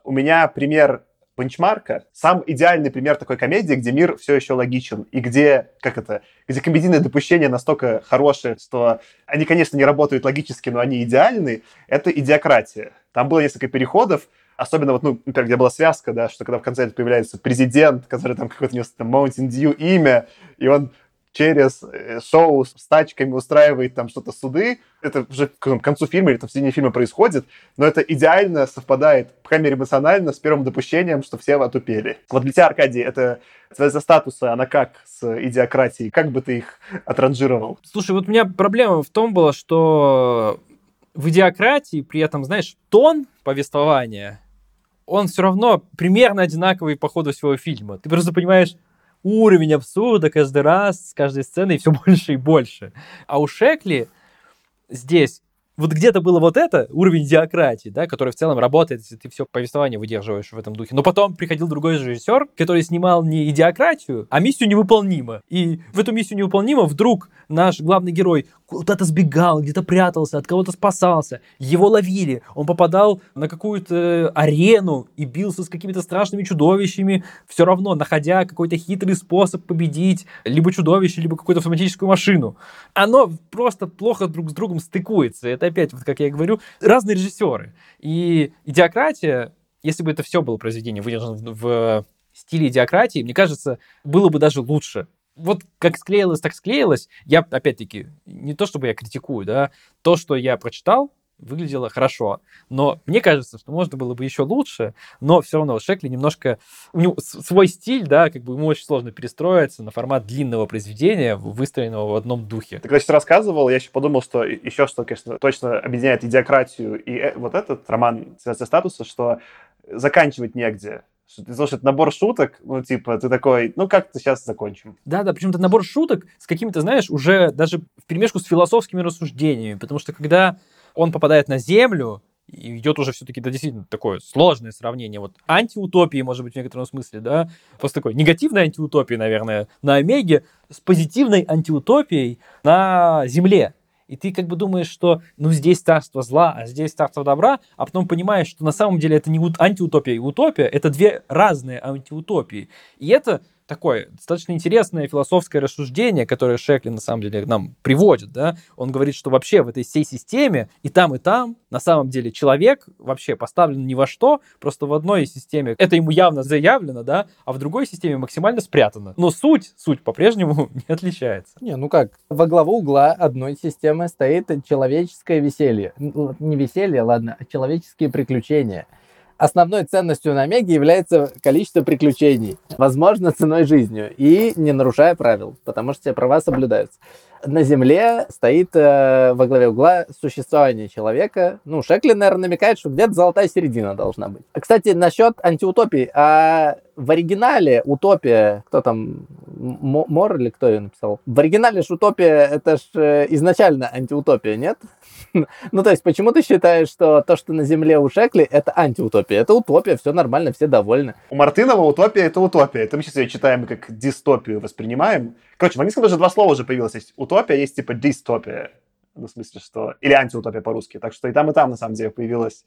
у меня пример бенчмарка, сам идеальный пример такой комедии, где мир все еще логичен, и где, как это, где комедийные допущения настолько хорошие, что они, конечно, не работают логически, но они идеальны, это «Идиократия». Там было несколько переходов, особенно вот, ну, например, где была связка, да, что когда в конце появляется президент, который там какое-то у него там Mountain Dew имя, и он через шоу с тачками устраивает там что-то суды. Это уже к концу фильма или там в середине фильма происходит, но это идеально совпадает, по крайней мере, эмоционально с первым допущением, что все отупели. Вот для тебя, Аркадий, это «Цивилизация статуса», она как с «Идиократией»? Как бы ты их отранжировал? Слушай, вот у меня проблема в том была, что в «Идиократии» при этом, знаешь, тон повествования, он все равно примерно одинаковый по ходу всего фильма. Ты просто понимаешь, уровень абсурда каждый раз, с каждой сценой все больше и больше. А у Шекли здесь вот где-то было вот это, уровень «Идиократии», да, который в целом работает, если ты все повествование выдерживаешь в этом духе. Но потом приходил другой режиссер, который снимал не «Идиократию», а «Миссию невыполнима». И в эту «Миссию невыполнима» вдруг наш главный герой куда-то сбегал, где-то прятался, от кого-то спасался. Его ловили. Он попадал на какую-то арену и бился с какими-то страшными чудовищами, все равно находя какой-то хитрый способ победить либо чудовище, либо какую-то автоматическую машину. Оно просто плохо друг с другом стыкуется. Это опять, вот как я и говорю, разные режиссеры. И «Идиократия», если бы это все было произведение выдержано в стиле «Идиократии», мне кажется, было бы даже лучше. Вот как склеилось, так склеилось. Я, опять-таки, не то чтобы я критикую, да, то, что я прочитал, выглядело хорошо. Но мне кажется, что можно было бы еще лучше, но все равно Шекли немножко... У него свой стиль, да, как бы ему очень сложно перестроиться на формат длинного произведения, выстроенного в одном духе. Ты, когда сейчас рассказывал, я еще подумал, что еще что, конечно, точно объединяет «Идиократию» и вот этот роман «Цивилизация статуса», что заканчивать негде. Слушай, это набор шуток, ну, типа, ты такой, ну, как-то сейчас закончим. Да-да, причем это набор шуток с какими-то, знаешь, уже даже вперемешку с философскими рассуждениями, потому что когда он попадает на Землю, и идет уже все-таки, да, действительно, такое сложное сравнение. Вот антиутопии, может быть, в некотором смысле, да, просто такой негативной антиутопии, наверное, на Омеге с позитивной антиутопией на Земле. И ты как бы думаешь, что ну здесь царство зла, а здесь царство добра, а потом понимаешь, что на самом деле это не антиутопия и утопия, это две разные антиутопии. И это такое достаточно интересное философское рассуждение, которое Шекли, на самом деле, нам приводит, да, он говорит, что вообще в этой всей системе и там, и там, на самом деле, человек вообще поставлен ни во что, просто в одной системе это ему явно заявлено, да, а в другой системе максимально спрятано. Но суть, суть по-прежнему не отличается. Не, ну как, во главу угла одной системы стоит человеческое веселье. Не веселье, ладно, а человеческие приключения. Основной ценностью на Омеге является количество приключений, возможно, ценой жизнью, и не нарушая правил, потому что все права соблюдаются. На Земле стоит э, во главе угла существование человека. Ну, Шекли, наверное, намекает, что где-то золотая середина должна быть. Кстати, насчет антиутопии. А в оригинале утопия... Кто там? Мор или кто ее написал? В оригинале же утопия, это же изначально антиутопия, нет? Ну, то есть, почему ты считаешь, что то, что на Земле у Шекли, это антиутопия? Это утопия, все нормально, все довольны. У Мартынова утопия — это утопия. Это мы сейчас ее читаем как дистопию, воспринимаем. Короче, в английском даже два слова уже появилось. Есть утопия, есть типа дистопия. Ну, в смысле, что... Или антиутопия по-русски. Так что и там, и там, на самом деле, появилось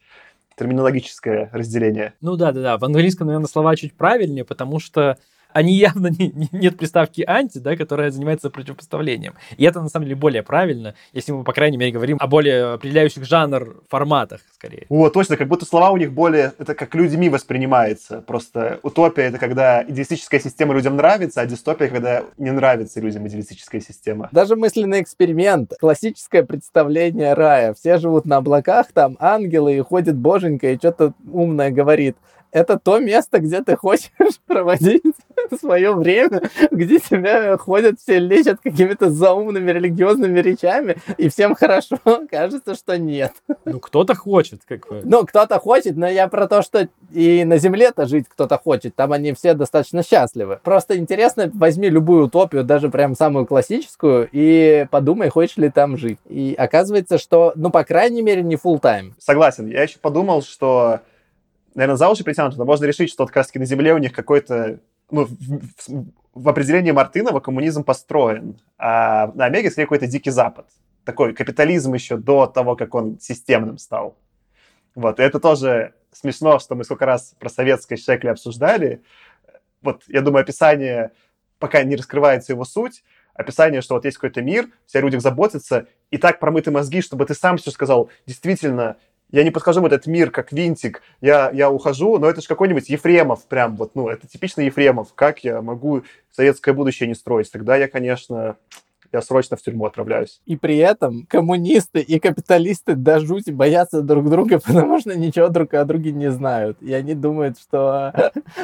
терминологическое разделение. Ну, да-да-да. В английском, наверное, слова чуть правильнее, потому что они явно не, не, нет приставки «анти», да, которая занимается противопоставлением. И это, на самом деле, более правильно, если мы, по крайней мере, говорим о более определяющих жанр форматах, скорее. О, точно, как будто слова у них более... Это как людьми воспринимается. Просто утопия — это когда идеалистическая система людям нравится, а дистопия — когда не нравится людям идеалистическая система. Даже мысленный эксперимент. Классическое представление рая. Все живут на облаках, там ангелы, и ходит боженька, и что-то умное говорит. Это то место, где ты хочешь проводить свое время, где тебя ходят, все лечат какими-то заумными религиозными речами, и всем хорошо. Кажется, что нет. Ну, кто-то хочет, как бы. Ну, кто-то хочет, но я про то, что и на Земле-то жить кто-то хочет. Там они все достаточно счастливы. Просто интересно, возьми любую утопию, даже прям самую классическую, и подумай, хочешь ли там жить. И оказывается, что, ну, по крайней мере, не фулл-тайм. Согласен. Я еще подумал, что... Наверное, за уши притянуто, но можно решить, что как раз на Земле у них какой-то... Ну, в, в определении Мартынова коммунизм построен, а на Омеге скорее какой-то дикий запад. Такой капитализм еще до того, как он системным стал. Вот, и это тоже смешно, что мы сколько раз про советское Шекли обсуждали. Вот, я думаю, описание, пока не раскрывается его суть, описание, что вот есть какой-то мир, все о людях заботятся, и так промыты мозги, чтобы ты сам все сказал, действительно... Я не подхожу в этот мир как винтик, я, я ухожу, но это же какой-нибудь Ефремов прям вот, ну, это типично Ефремов. Как я могу советское будущее не строить? Тогда я, конечно, я срочно в тюрьму отправляюсь. И при этом коммунисты и капиталисты до жути боятся друг друга, потому что ничего друг о друге не знают. И они думают, что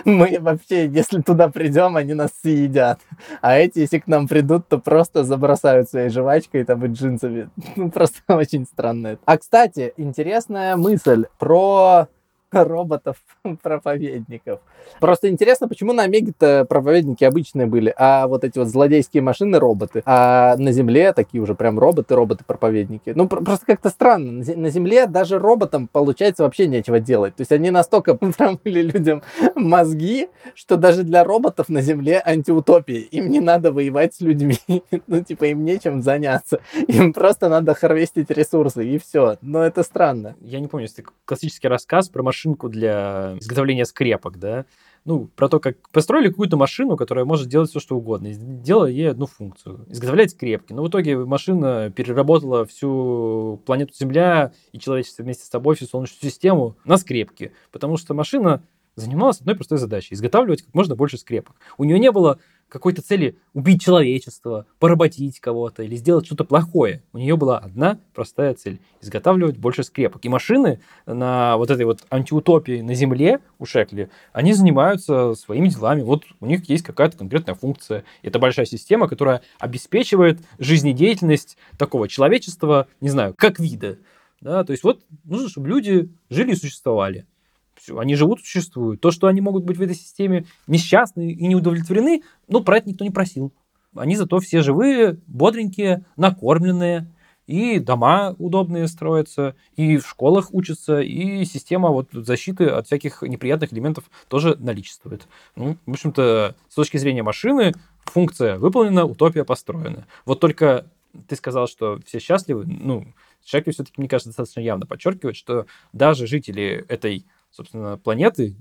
мы вообще, если туда придем, они нас съедят. А эти, если к нам придут, то просто забросают своей жвачкой там, и джинсами. Ну, просто очень странно это. А, кстати, интересная мысль про... роботов-проповедников. Просто интересно, почему на Омеге-то проповедники обычные были, а вот эти вот злодейские машины — роботы, а на Земле такие уже прям роботы-роботы-проповедники. Ну, просто как-то странно. На Земле даже роботам, получается, вообще нечего делать. То есть они настолько промыли людям мозги, что даже для роботов на Земле антиутопия. Им не надо воевать с людьми. Ну, типа, им нечем заняться. Им просто надо харвестить ресурсы, и все. Но это странно. Я не помню, если классический рассказ про машину для изготовления скрепок, да, ну, про то, как построили какую-то машину, которая может делать все, что угодно, и делала ей одну функцию — изготовлять скрепки. Но в итоге машина переработала всю планету Земля и человечество вместе с собой, всю Солнечную систему на скрепки, потому что машина занималась одной простой задачей — изготавливать как можно больше скрепок. У нее не было какой-то цели убить человечество, поработить кого-то или сделать что-то плохое. У нее была одна простая цель — изготавливать больше скрепок. И машины на вот этой вот антиутопии на Земле у Шекли, они занимаются своими делами. Вот у них есть какая-то конкретная функция. Это большая система, которая обеспечивает жизнедеятельность такого человечества, не знаю, как вида. Да, то есть вот нужно, чтобы люди жили и существовали. Они живут, существуют. То, что они могут быть в этой системе несчастны и не удовлетворены, ну, про это никто не просил. Они зато все живые, бодренькие, накормленные, и дома удобные строятся, и в школах учатся, и система вот защиты от всяких неприятных элементов тоже наличествует. Ну, в общем-то, с точки зрения машины, функция выполнена, утопия построена. Вот только ты сказал, что все счастливы. Ну, Шекли все-таки, мне кажется, достаточно явно подчеркивает, что даже жители этой собственно, планеты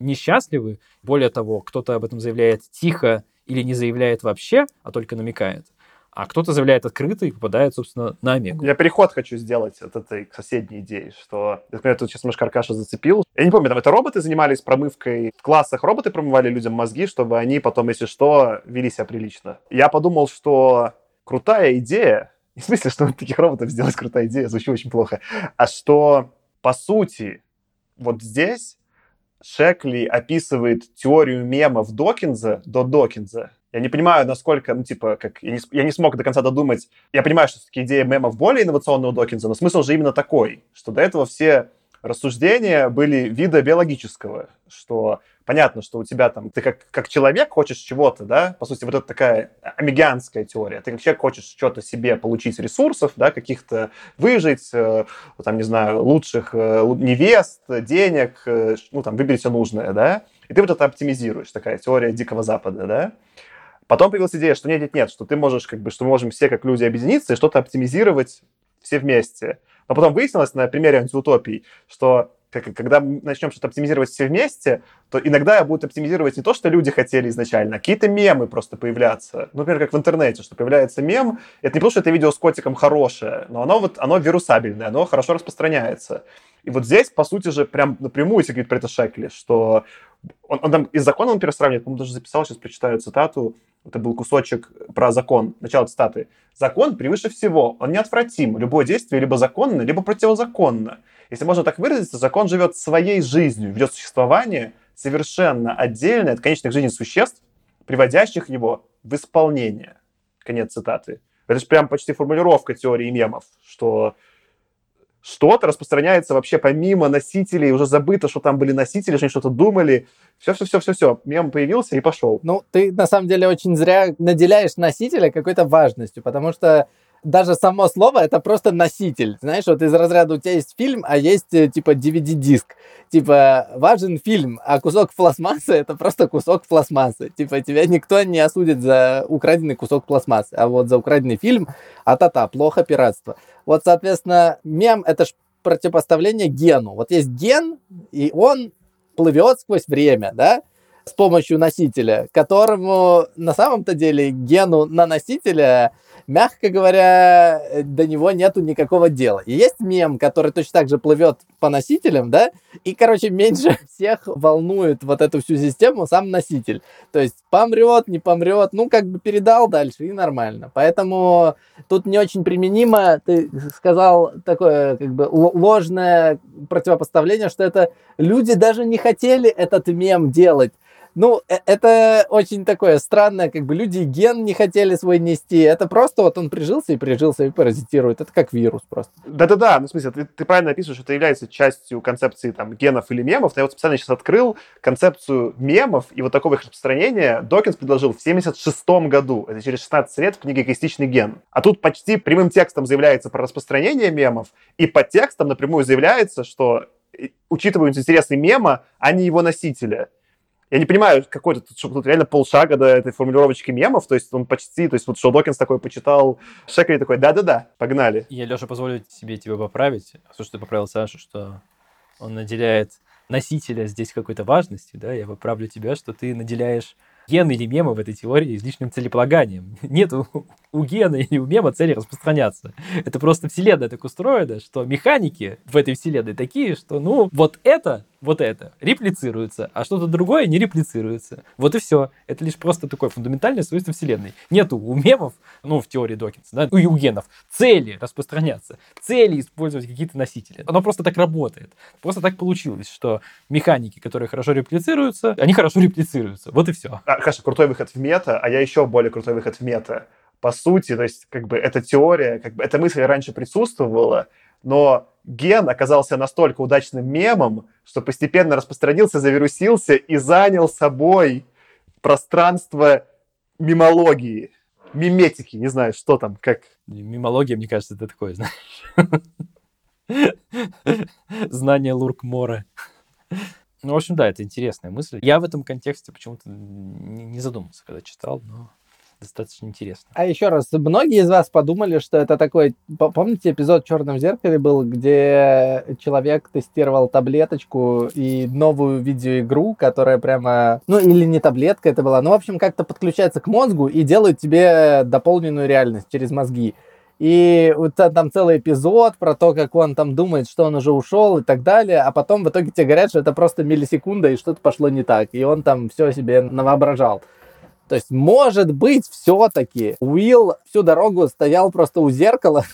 несчастливы. Более того, кто-то об этом заявляет тихо или не заявляет вообще, а только намекает. А кто-то заявляет открыто и попадает, собственно, на Омегу. Я переход хочу сделать от этой соседней идеи, что... Я тут сейчас немножко Аркаша зацепил. Я не помню, там это роботы занимались промывкой. В классах роботы промывали людям мозги, чтобы они потом, если что, вели себя прилично. Я подумал, что крутая идея... Не в смысле, что таких роботов сделать крутая идея, звучит очень плохо. А что, по сути, вот здесь Шекли описывает теорию мемов Докинза до Докинза. Я не понимаю, насколько, ну, типа, как... Я не, я не смог до конца додумать. Я понимаю, что все-таки идея мемов более инновационная у Докинза, но смысл же именно такой, что до этого все рассуждения были вида биологического, что понятно, что у тебя там... Ты как, как человек хочешь чего-то, да? По сути, вот это такая омегианская теория. Ты как человек хочешь что-то себе получить ресурсов, да, каких-то выжить, э, там, не знаю, лучших э, невест, денег, э, ну, там, выбери все нужное, да? И ты вот это оптимизируешь, такая теория Дикого Запада, да? Потом появилась идея, что нет-нет-нет, что ты можешь, как бы, что мы можем все как люди объединиться и что-то оптимизировать все вместе. Но потом выяснилось на примере антиутопий, что как, когда мы начнем что-то оптимизировать все вместе, то иногда будут оптимизировать не то, что люди хотели изначально, а какие-то мемы просто появляться. Ну, например, как в интернете, что появляется мем. Это не потому, что это видео с котиком хорошее, но оно, вот, оно вирусабельное, оно хорошо распространяется. И вот здесь, по сути же, прям напрямую тебе говорит про это Шекли, что он, он там из закона, он пересравнивает, по-моему, даже записал, сейчас прочитаю цитату. Это был кусочек про закон, начало цитаты. «Закон превыше всего, он неотвратим. Любое действие либо законно, либо противозаконно. Если можно так выразиться, закон живет своей жизнью, ведет существование совершенно отдельное от конечных жизней существ, приводящих его в исполнение». Конец цитаты. Это же прям почти формулировка теории мемов, что что-то распространяется вообще помимо носителей, уже забыто, что там были носители, что они что-то думали. Все-все-все-все-все. Мем появился и пошел. Ну, ты, на самом деле, очень зря наделяешь носителя какой-то важностью, потому что даже само слово — это просто носитель. Знаешь, вот из разряда у тебя есть фильм, а есть, типа, ди ви ди-диск. Типа, важен фильм, а кусок пластмассы — это просто кусок пластмассы. Типа, тебя никто не осудит за украденный кусок пластмассы, а вот за украденный фильм — а-та-та, плохо, пиратство. Вот, соответственно, мем — это ж противопоставление гену. Вот есть ген, и он плывет сквозь время, да? С помощью носителя, которому на самом-то деле гену на носителя, мягко говоря, до него нету никакого дела. И есть мем, который точно так же плывет по носителям, да, и, короче, меньше всех волнует вот эту всю систему сам носитель. То есть помрет, не помрет, ну, как бы передал дальше, и нормально. Поэтому тут не очень применимо, ты сказал, такое, как бы, ложное противопоставление, что это люди даже не хотели этот мем делать. Ну, это очень такое странное, как бы люди ген не хотели свой нести. Это просто вот он прижился и прижился и паразитирует. Это как вирус просто. Да-да-да, ну, в смысле, ты, ты правильно описываешь, что это является частью концепции там генов или мемов. Я вот специально сейчас открыл концепцию мемов и вот такого их распространения Докинз предложил в семьдесят шестом году. Это через шестнадцать лет в книге «Эгоистичный ген». А тут почти прямым текстом заявляется про распространение мемов, и под текстом напрямую заявляется, что учитываются интересы мема, а не его носителя. Я не понимаю, какой-то тут реально полшага до этой формулировочки мемов, то есть он почти, то есть вот что Докинз такой почитал, Шекли такой, да-да-да, погнали. Я, Леша, позволю себе тебя поправить, слушай, ты поправил Сашу, что он наделяет носителя здесь какой-то важностью, да, я поправлю тебя, что ты наделяешь гены или мемы в этой теории излишним целеполаганием. Нет у, у гена или у мема цели распространяться. Это просто вселенная так устроена, что механики в этой вселенной такие, что, ну, вот это, вот это реплицируется, а что-то другое не реплицируется. Вот и все. Это лишь просто такое фундаментальное свойство вселенной. Нету у мемов, ну, в теории Докинза, да, и у генов цели распространяться, цели использовать какие-то носители. Оно просто так работает. Просто так получилось, что механики, которые хорошо реплицируются, они хорошо реплицируются. Вот и все. Конечно, крутой выход в мета, а я еще более крутой выход в мета. По сути, то есть, как бы, эта теория, как бы, эта мысль раньше присутствовала, но ген оказался настолько удачным мемом, что постепенно распространился, завирусился и занял собой пространство мемологии, миметики, не знаю, что там, как... Мемология, мне кажется, это такое, знаешь, знание Лурк-Мора. Ну, в общем, да, это интересная мысль. Я в этом контексте почему-то не задумался, когда читал, но достаточно интересно. А еще раз, многие из вас подумали, что это такой... Помните эпизод в «Черном зеркале» был, где человек тестировал таблеточку и новую видеоигру, которая прямо... Ну, или не таблетка это была, ну, в общем, как-то подключается к мозгу и делает тебе дополненную реальность через мозги. И вот там целый эпизод про то, как он там думает, что он уже ушел и так далее, а потом в итоге тебе говорят, что это просто миллисекунда и что-то пошло не так, и он там все себе навоображал. То есть, может быть, все-таки Уилл всю дорогу стоял просто у зеркала,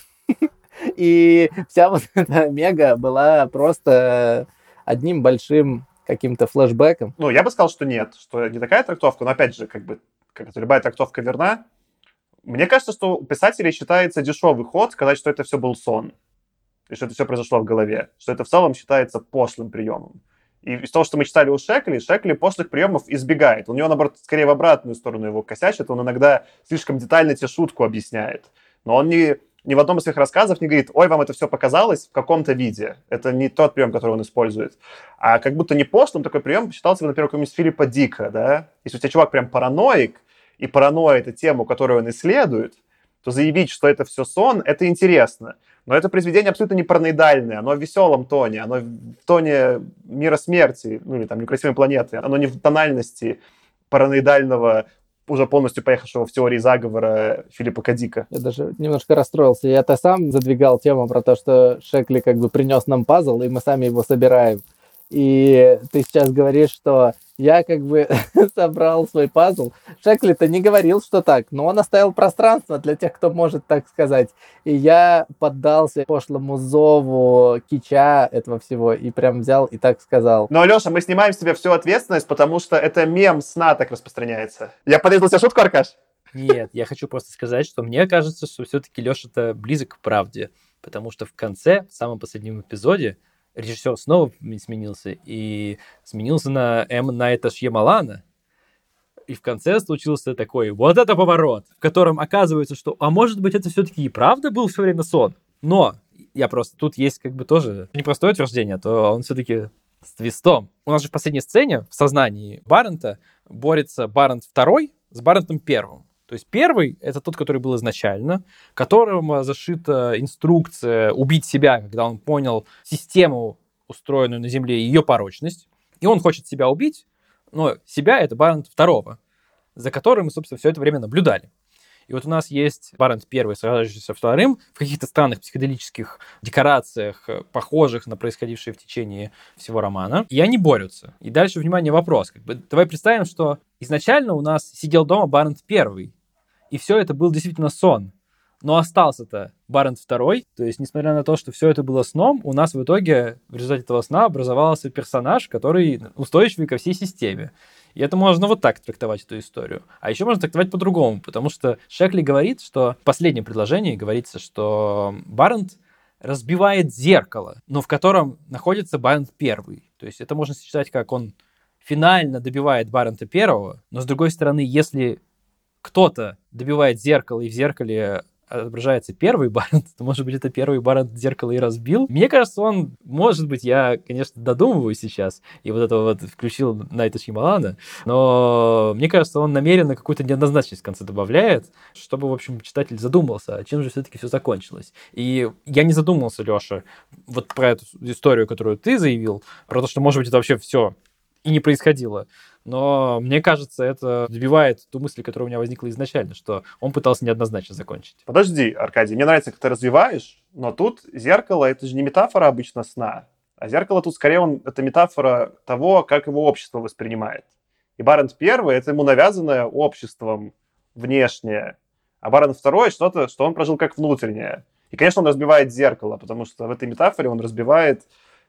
и вся вот эта Омега была просто одним большим каким-то флешбэком. Ну, я бы сказал, что нет, что не такая трактовка, но опять же, как бы, как это, любая трактовка верна. Мне кажется, что у писателей считается дешевый ход сказать, что это все был сон, и что это все произошло в голове, что это в целом считается пошлым приемом. И из того, что мы читали у Шекли, Шекли пошлых приемов избегает. У него, наоборот, скорее в обратную сторону его косячит, он иногда слишком детально тебе шутку объясняет. Но он ни, ни в одном из своих рассказов не говорит: ой, вам это все показалось в каком-то виде. Это не тот прием, который он использует. А как будто не пошлым такой прием считался бы, например, какой-нибудь Филипа Дика, да? Если у тебя чувак прям параноик, и паранойя — это тему, которую он исследует, то заявить, что это все сон, это интересно. Но это произведение абсолютно не параноидальное, оно в веселом тоне, оно в тоне мира смерти, ну или там некрасивой планеты, оно не в тональности параноидального, уже полностью поехавшего в теории заговора Филипа К. Дика. Я даже немножко расстроился. Я-то сам задвигал тему про то, что Шекли как бы принес нам пазл, и мы сами его собираем. И ты сейчас говоришь, что я как бы собрал свой пазл. Шекли-то не говорил, что так, но он оставил пространство для тех, кто может так сказать. И я поддался пошлому зову кича этого всего и прям взял и так сказал. Но, Леша, мы снимаем с тебя всю ответственность, потому что это мем сна так распространяется. Я подрезал себе шутку, Аркаш? Нет, я хочу просто сказать, что мне кажется, что все-таки Леша-то близок к правде, потому что в конце, в самом последнем эпизоде, режиссер снова сменился, и сменился на М. Найта Шьямалана. И в конце случился такой вот это поворот, в котором оказывается, что, а может быть, это все-таки и правда был все время сон. Но я просто... Тут есть как бы тоже непростое утверждение, а то он все-таки с твистом. У нас же в последней сцене в сознании Баррента борется Баррент второй с Баррентом первым. То есть первый — это тот, который был изначально, которому зашита инструкция убить себя, когда он понял систему, устроенную на Земле, и ее порочность. И он хочет себя убить, но себя — это Баррент второго, за которым мы, собственно, все это время наблюдали. И вот у нас есть Баррент первый, сражающийся вторым, в каких-то странных психоделических декорациях, похожих на происходившие в течение всего романа. И они борются. И дальше, внимание, вопрос. Как бы, давай представим, что изначально у нас сидел дома Баррент первый, и все это был действительно сон. Но остался-то Баррент второй. То есть, несмотря на то, что все это было сном, у нас в итоге в результате этого сна образовался персонаж, который устойчивый ко всей системе. И это можно вот так трактовать, эту историю. А еще можно трактовать по-другому, потому что Шекли говорит, что в последнем предложении говорится, что Баррент разбивает зеркало, но в котором находится Баррент первый. То есть это можно считать, как он финально добивает Баррента первого, но с другой стороны, если кто-то добивает зеркало, и в зеркале отображается первый Баррент, то, может быть, это первый Баррент зеркало и разбил. Мне кажется, он, может быть, я, конечно, додумываю сейчас, и вот это вот включил Найта Шьямалана, но мне кажется, он намеренно какую-то неоднозначность в конце добавляет, чтобы, в общем, читатель задумался, а чем же все-таки все закончилось. И я не задумался, Леша, вот про эту историю, которую ты заявил, про то, что, может быть, это вообще все и не происходило. Но мне кажется, это добивает ту мысль, которая у меня возникла изначально, что он пытался неоднозначно закончить. Подожди, Аркадий, мне нравится, как ты развиваешь, но тут зеркало — это же не метафора обычно сна, а зеркало тут скорее он, это метафора того, как его общество воспринимает. И Баррент первый — это ему навязанное обществом внешнее, а Баррент второй — что-то, что он прожил как внутреннее. И, конечно, он разбивает зеркало, потому что в этой метафоре он разбивает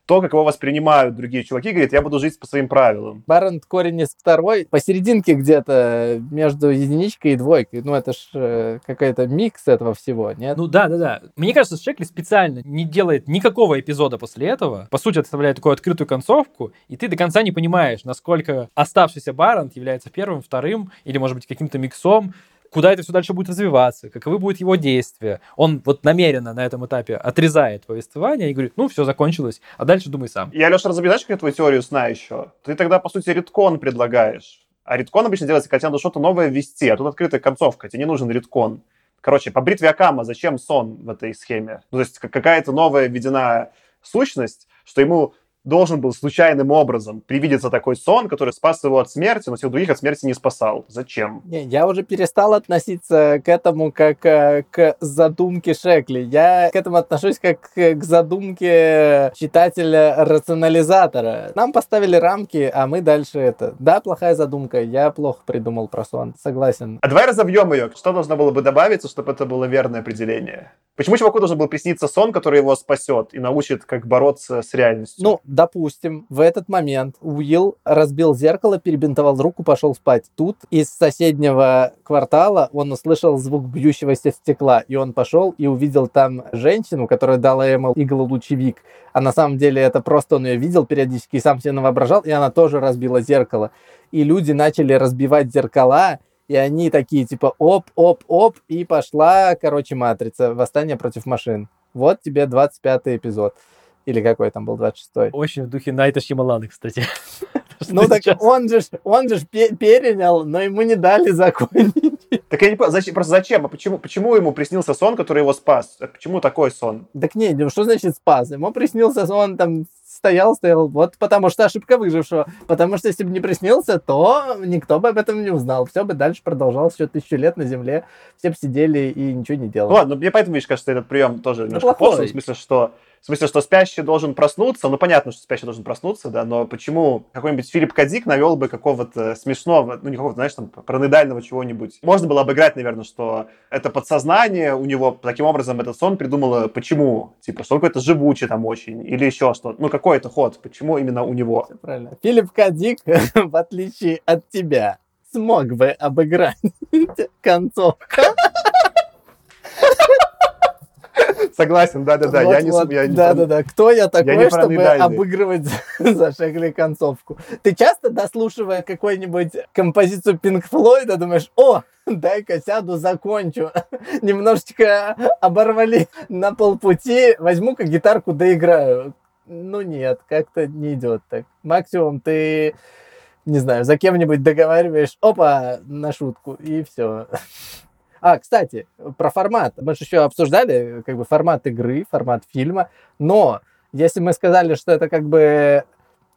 то, как его воспринимают другие чуваки, говорит, я буду жить по своим правилам. Баррент корень из второй, посерединке где-то между единичкой и двойкой. Ну, это ж э, какой-то микс этого всего, нет? Ну, да-да-да. Мне кажется, Шекли специально не делает никакого эпизода после этого. По сути, оставляет такую открытую концовку, и ты до конца не понимаешь, насколько оставшийся Баррент является первым, вторым, или, может быть, каким-то миксом. Куда это все дальше будет развиваться, каковы будут его действия. Он вот намеренно на этом этапе отрезает повествование и говорит, ну, все, закончилось, а дальше думай сам. Я, Леша, разобьешь, как я твою теорию сна еще? Ты тогда, по сути, редкон предлагаешь. А редкон обычно делается, когда тебе надо что-то новое ввести, а тут открытая концовка, тебе не нужен редкон. Короче, по бритве Акама зачем сон в этой схеме? Ну, то есть какая-то новая введена сущность, что ему должен был случайным образом привидеться такой сон, который спас его от смерти, но всех других от смерти не спасал. Зачем? Не, я уже перестал относиться к этому как к задумке Шекли. Я к этому отношусь как к задумке читателя-рационализатора. Нам поставили рамки, а мы дальше это. Да, плохая задумка, я плохо придумал про сон, согласен. А давай разовьем ее. Что должно было бы добавиться, чтобы это было верное определение? Почему чуваку должен был присниться сон, который его спасет и научит, как бороться с реальностью? Ну, допустим, в этот момент Уилл разбил зеркало, перебинтовал руку, пошел спать. Тут из соседнего квартала он услышал звук бьющегося стекла, и он пошел и увидел там женщину, которая дала ему иглолучевик. А на самом деле это просто он ее видел периодически и сам себе навоображал, и она тоже разбила зеркало. И люди начали разбивать зеркала, и они такие, типа, оп-оп-оп, и пошла, короче, матрица. Восстание против машин. Вот тебе двадцать пятый эпизод. Или какой там был, двадцать шестой. Очень в духе Найта Шьямалана, кстати. Ну так он же перенял, но ему не дали закончить. Так я не понял, просто зачем? Почему ему приснился сон, который его спас? Почему такой сон? Так не, что значит спас? Ему приснился сон, там стоял, стоял, вот потому что ошибка выжившего. Потому что если бы не приснился, то никто бы об этом не узнал. Все бы дальше продолжалось еще тысячу лет на Земле. Все бы сидели и ничего не делали. Ну ладно, мне поэтому, видишь, кажется, этот прием тоже немножко плохой. В смысле, что... В смысле, что спящий должен проснуться, ну, понятно, что спящий должен проснуться, да, но почему какой-нибудь Филип К. Дик навел бы какого-то смешного, ну, не какого-то, знаешь, там, параноидального чего-нибудь. Можно было обыграть, наверное, что это подсознание у него, таким образом, этот сон придумало, почему, типа, что он какой-то живучий там очень, или еще что-то, ну, какой-то ход, почему именно у него. Все правильно. Филип К. Дик, в отличие от тебя, смог бы обыграть концовку. Согласен, да-да-да, вот, я не... Вот, я не да-да-да, кто я такой, я чтобы обыгрывать за Шекли концовку? Ты часто, дослушивая какую-нибудь композицию Pink Floyd, думаешь, о, дай-ка сяду, закончу. Немножечко оборвали на полпути, возьму-ка гитарку, доиграю. Ну нет, как-то не идет так. Максимум ты, не знаю, за кем-нибудь договариваешь, опа, на шутку, и все. А, кстати, про формат. Мы же еще обсуждали как бы формат игры, формат фильма. Но если мы сказали, что это как бы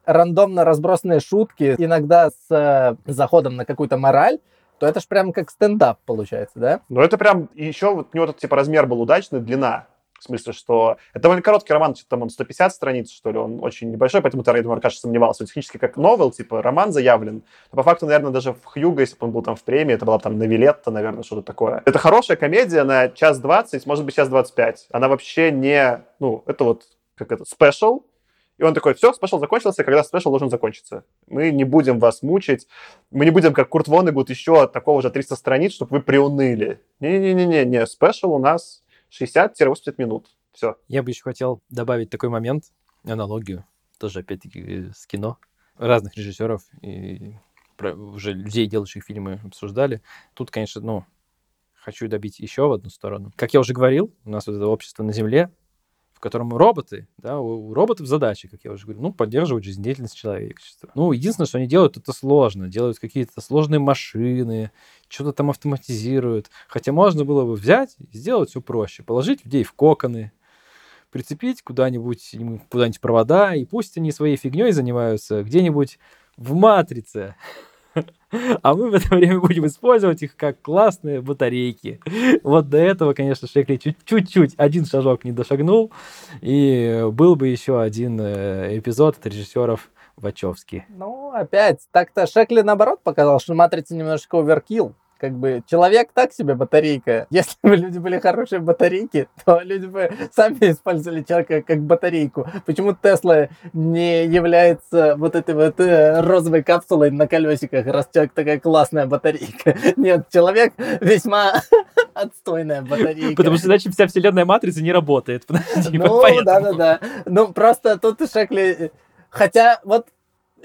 рандомно разбросанные шутки, иногда с э, заходом на какую-то мораль, то это ж прям как стендап получается, да? Ну это прям еще вот у него этот типа размер был удачный, длина. В смысле, что... Это довольно короткий роман, там он сто пятьдесят страниц, что ли, он очень небольшой, поэтому я думаю, Аркаша сомневался. Технически как новелл, типа, роман заявлен. Но по факту, наверное, даже в Хьюго, если бы он был там в премии, это была там новелетта, наверное, что-то такое. Это хорошая комедия на час двадцать, может быть, час двадцать пять. Она вообще не... Ну, это вот, как это, спешл. И он такой, все, спешл закончился, когда спешл должен закончиться. Мы не будем вас мучить. Мы не будем, как Курт Вонегут, еще от такого же триста страниц, чтобы вы приуныли. Не-не-не-не-не, спешл у нас... шестьдесят-восемьдесят минут. Все. Я бы еще хотел добавить такой момент, аналогию, тоже опять-таки с кино. Разных режиссеров и уже людей, делающих фильмы, обсуждали. Тут, конечно, ну, хочу добить еще в одну сторону. Как я уже говорил, у нас вот это общество на Земле, в котором роботы, да, у роботов задача, как я уже говорил, ну, поддерживать жизнедеятельность человечества. Ну, единственное, что они делают, это сложно. Делают какие-то сложные машины, что-то там автоматизируют. Хотя можно было бы взять и сделать все проще. Положить людей в коконы, прицепить куда-нибудь, куда-нибудь провода, и пусть они своей фигней занимаются где-нибудь в матрице. А мы в это время будем использовать их как классные батарейки. Вот до этого, конечно, Шекли чуть-чуть один шажок не дошагнул, и был бы еще один эпизод от режиссеров Вачовски. Ну, опять, так-то Шекли, наоборот, показал, что «Матрица» немножко оверкилл. Как бы человек так себе батарейка. Если бы люди были хорошие батарейки, то люди бы сами использовали человека как батарейку. Почему Тесла не является вот этой вот розовой капсулой на колесиках, раз человек такая классная батарейка? Нет, человек весьма отстойная батарейка. Потому что иначе вся вселенная матрица не работает. Ну, да-да-да. Ну, просто тут Шекли... Хотя вот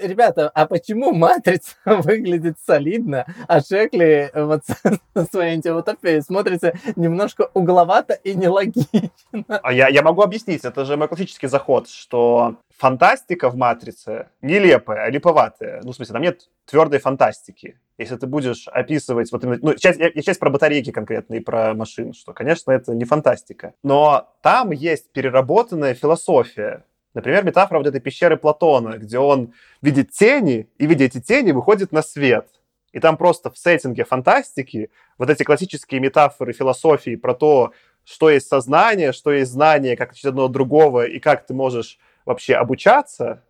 ребята, а почему «Матрица» выглядит солидно, а Шекли вот со своей антиутопией смотрится немножко угловато и нелогично? А я, я могу объяснить, это же мой классический заход, что фантастика в «Матрице» нелепая, липоватая. Ну, в смысле, там нет твердой фантастики. Если ты будешь описывать... Вот именно, ну, часть, я, часть про батарейки конкретно и про машин, что, конечно, это не фантастика. Но там есть переработанная философия. Например, метафора вот этой пещеры Платона, где он видит тени, и, видя эти тени, выходит на свет. И там просто в сеттинге фантастики вот эти классические метафоры философии про то, что есть сознание, что есть знание, как отличить одно от другого, и как ты можешь вообще обучаться,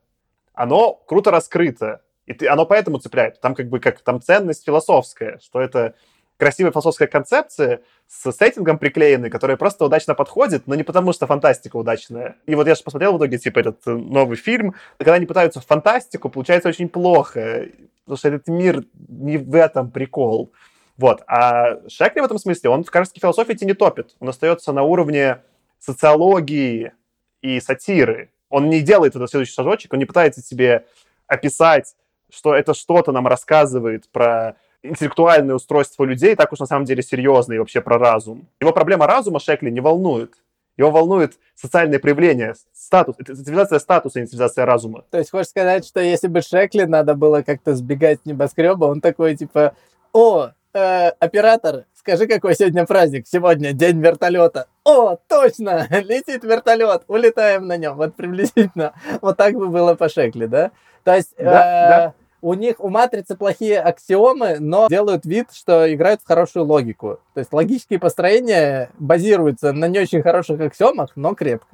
оно круто раскрыто. И ты, оно поэтому цепляет. Там как бы как там ценность философская, что это красивая философская концепция с сеттингом приклеенной, которая просто удачно подходит, но не потому, что фантастика удачная. И вот я же посмотрел в итоге, типа, этот новый фильм. Когда они пытаются в фантастику, получается очень плохо, потому что этот мир не в этом прикол. Вот. А Шекли в этом смысле, он в каждой философии не топит. Он остается на уровне социологии и сатиры. Он не делает этот следующий шажочек, он не пытается тебе описать, что это что-то нам рассказывает про... интеллектуальное устройство людей, так уж на самом деле серьезно, и вообще про разум. Его проблема разума Шекли не волнует. Его волнует социальное проявление, статус, цивилизация статуса, а не цивилизация разума. То есть хочешь сказать, что если бы Шекли надо было как-то сбегать с небоскреба, он такой типа: «О, э, оператор, скажи, какой сегодня праздник? Сегодня день вертолета». «О, точно! Летит вертолет, улетаем на нем». Вот приблизительно вот так бы было по Шекли, да? То есть... Да, э, да. У них, у «Матрицы» плохие аксиомы, но делают вид, что играют в хорошую логику. То есть логические построения базируются на не очень хороших аксиомах, но крепко.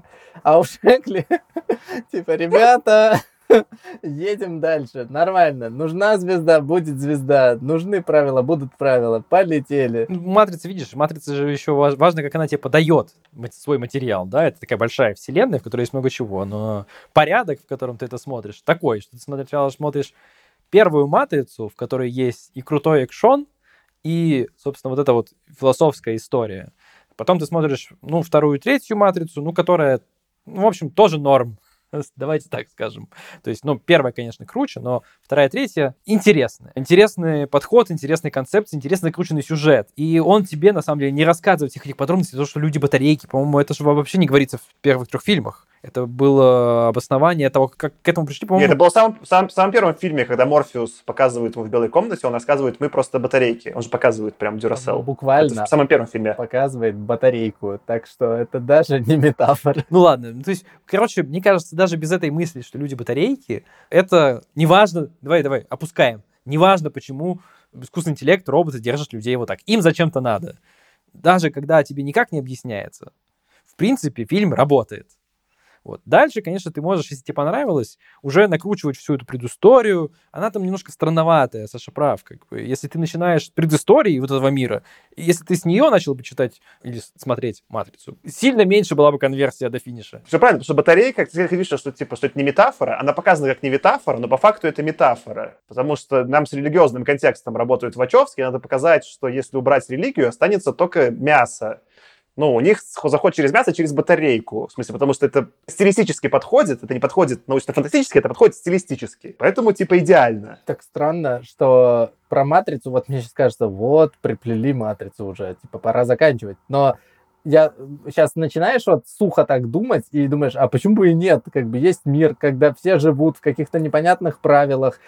А у Шекли, типа, ребята, едем дальше, нормально. Нужна звезда, будет звезда. Нужны правила, будут правила. Полетели. «Матрица», видишь, «Матрица» же еще важно, как она тебе подает свой материал, да? Это такая большая вселенная, в которой есть много чего, но порядок, в котором ты это смотришь, такой, что ты сначала смотришь первую «Матрицу», в которой есть и крутой экшон, и, собственно, вот эта вот философская история. Потом ты смотришь, ну, вторую, третью «Матрицу», ну, которая, ну, в общем, тоже норм. Давайте так скажем. То есть, ну, первая, конечно, круче, но вторая, третья интересная. Интересный подход, интересный концепт, интересный крученный сюжет. И он тебе, на самом деле, не рассказывает всех этих подробностей, потому что люди-батарейки, по-моему, это же вообще не говорится в первых трех фильмах. Это было обоснование того, как к этому пришли, по-моему... Нет, это было в самом, самом, самом первом фильме, когда Морфеус показывает ему в белой комнате, он рассказывает: мы просто батарейки. Он же показывает прям Дюрасел. Буквально. Это в самом первом фильме. Показывает батарейку, так что это даже не метафора. Ну ладно, ну, то есть, короче, мне кажется, даже без этой мысли, что люди-батарейки, это неважно... Давай-давай, опускаем. Неважно, почему искусственный интеллект, роботы держат людей вот так. Им зачем-то надо. Даже когда тебе никак не объясняется, в принципе, фильм работает. Вот. Дальше, конечно, ты можешь, если тебе понравилось, уже накручивать всю эту предысторию. Она там немножко странноватая, Саша прав. Как бы. Если ты начинаешь предыстории вот этого мира, если ты с нее начал бы читать или смотреть «Матрицу», сильно меньше была бы конверсия до финиша. Все правильно, потому что батарейка, ты говоришь, что, типа, что это не метафора, она показана как не метафора, но по факту это метафора. Потому что нам с религиозным контекстом работают Вачовски, надо показать, что если убрать религию, останется только мясо. Ну, у них заход через мясо, через батарейку. В смысле, потому что это стилистически подходит. Это не подходит научно-фантастически, это подходит стилистически. Поэтому, типа, идеально. Так странно, что про «Матрицу», вот мне сейчас кажется, вот, приплели «Матрицу» уже. Типа, пора заканчивать. Но я сейчас начинаешь вот сухо так думать и думаешь, а почему бы и нет? Как бы есть мир, когда все живут в каких-то непонятных правилах.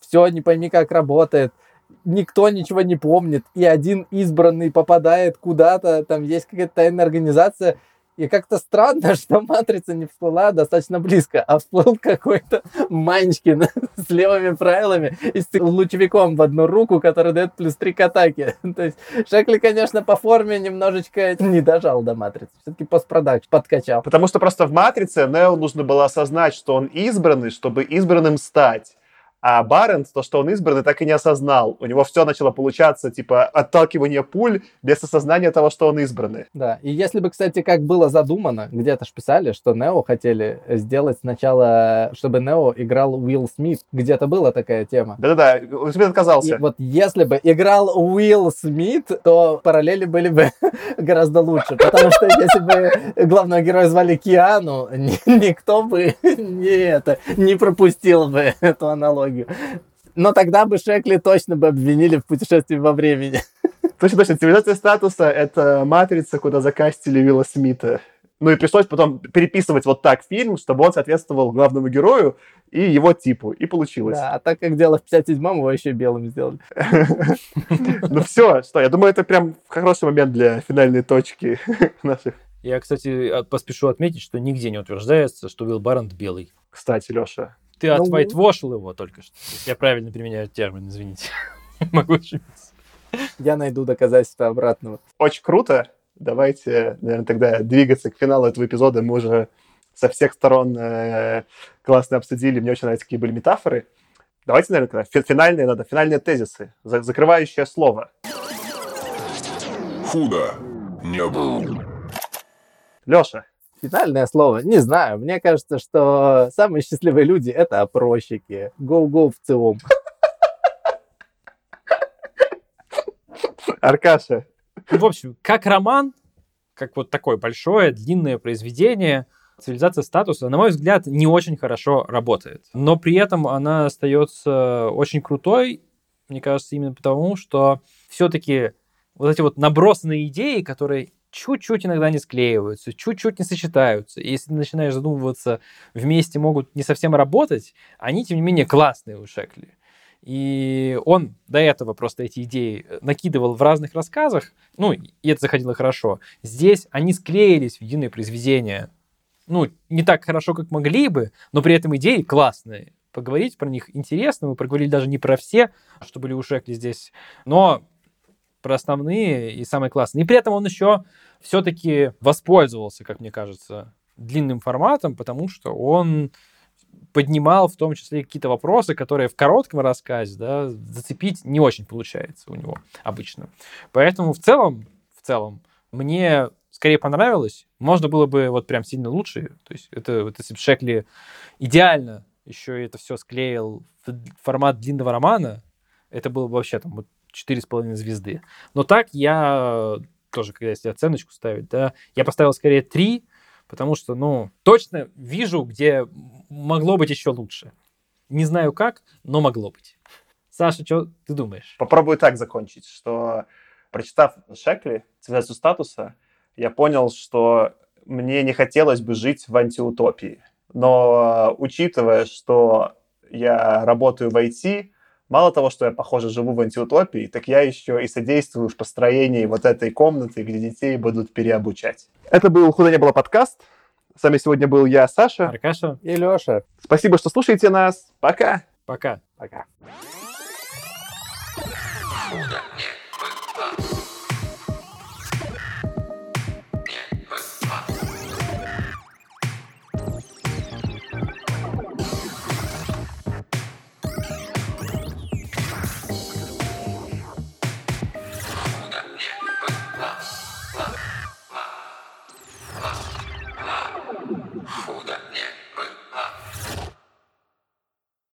Все, не пойми, как работает. Никто ничего не помнит, и один избранный попадает куда-то, там есть какая-то тайная организация, и как-то странно, что «Матрица» не всплыла достаточно близко, а всплыл какой-то Манчкин с левыми правилами и с лучевиком в одну руку, который дает плюс три к атаке. То есть Шекли, конечно, по форме немножечко не дожал до «Матрицы», все-таки постпродакшн подкачал. Потому что просто в «Матрице» Нео нужно было осознать, что он избранный, чтобы избранным стать. А Баррент, то, что он избранный, так и не осознал. У него все начало получаться, типа, отталкивание пуль без осознания того, что он избранный. Да, и если бы, кстати, как было задумано, где-то ж писали, что Нео хотели сделать сначала, чтобы Нео играл Уилл Смит. Где-то была такая тема. Да-да-да, Уилл Смит отказался. И вот если бы играл Уилл Смит, то параллели были бы гораздо лучше, потому что если бы главного героя звали Киану, никто бы не пропустил бы эту аналогию. Но тогда бы Шекли точно бы обвинили в путешествии во времени. Точно, точно. Цивилизация статуса — это матрица, куда закастили Уилла Смита. Ну и пришлось потом переписывать вот так фильм, чтобы он соответствовал главному герою и его типу. И получилось. Да, а так как дело в пятьдесят седьмом, его еще белым сделали. Ну все, что, я думаю, это прям хороший момент для финальной точки наших. Я, кстати, поспешу отметить, что нигде не утверждается, что Уилл Баррент белый. Кстати, Леша... Ты ну... отвайтвошил его только что. Я правильно применяю термин, извините. Могу ошибиться. Я найду доказательства обратного. Очень круто. Давайте, наверное, тогда двигаться к финалу этого эпизода. Мы уже со всех сторон классно обсудили. Мне очень нравятся, какие были метафоры. Давайте, наверное, финальные надо, финальные тезисы. Закрывающее слово. Худо не было. Леша. Финальное слово. Не знаю. Мне кажется, что самые счастливые люди — это опрощики. Гоу-гоу в целом. Аркаша. Ну, в общем, как роман, как вот такое большое, длинное произведение, «Цивилизация статуса», на мой взгляд, не очень хорошо работает. Но при этом она остается очень крутой, мне кажется, именно потому, что все-таки вот эти вот набросанные идеи, которые... чуть-чуть иногда не склеиваются, чуть-чуть не сочетаются. И если ты начинаешь задумываться, вместе могут не совсем работать, они, тем не менее, классные у Шекли. И он до этого просто эти идеи накидывал в разных рассказах, ну, и это заходило хорошо. Здесь они склеились в единое произведение. Ну, не так хорошо, как могли бы, но при этом идеи классные. Поговорить про них интересно, мы проговорили даже не про все, что были у Шекли здесь, но... про основные и самые классные. И при этом он еще все-таки воспользовался, как мне кажется, длинным форматом, потому что он поднимал в том числе какие-то вопросы, которые в коротком рассказе, да, зацепить не очень получается у него обычно. Поэтому в целом, в целом мне скорее понравилось. Можно было бы вот прям сильно лучше. То есть это, это если бы Шекли идеально еще это все склеил в формат длинного романа, это было бы вообще там вот четыре с половиной звезды. Но так я тоже, когда если оценочку ставить, да, я поставил скорее три, потому что, ну, точно вижу, где могло быть еще лучше. Не знаю как, но могло быть. Саша, что ты думаешь? Попробую так закончить, что, прочитав Шекли, «Цивилизацию статуса», я понял, что мне не хотелось бы жить в антиутопии. Но, учитывая, что я работаю в ай ти, мало того, что я, похоже, живу в антиутопии, так я еще и содействую в построении вот этой комнаты, где детей будут переобучать. Это был «Худо не было» подкаст. С вами сегодня был я, Саша. Аркаша. И Леша. Спасибо, что слушаете нас. Пока. Пока. Пока.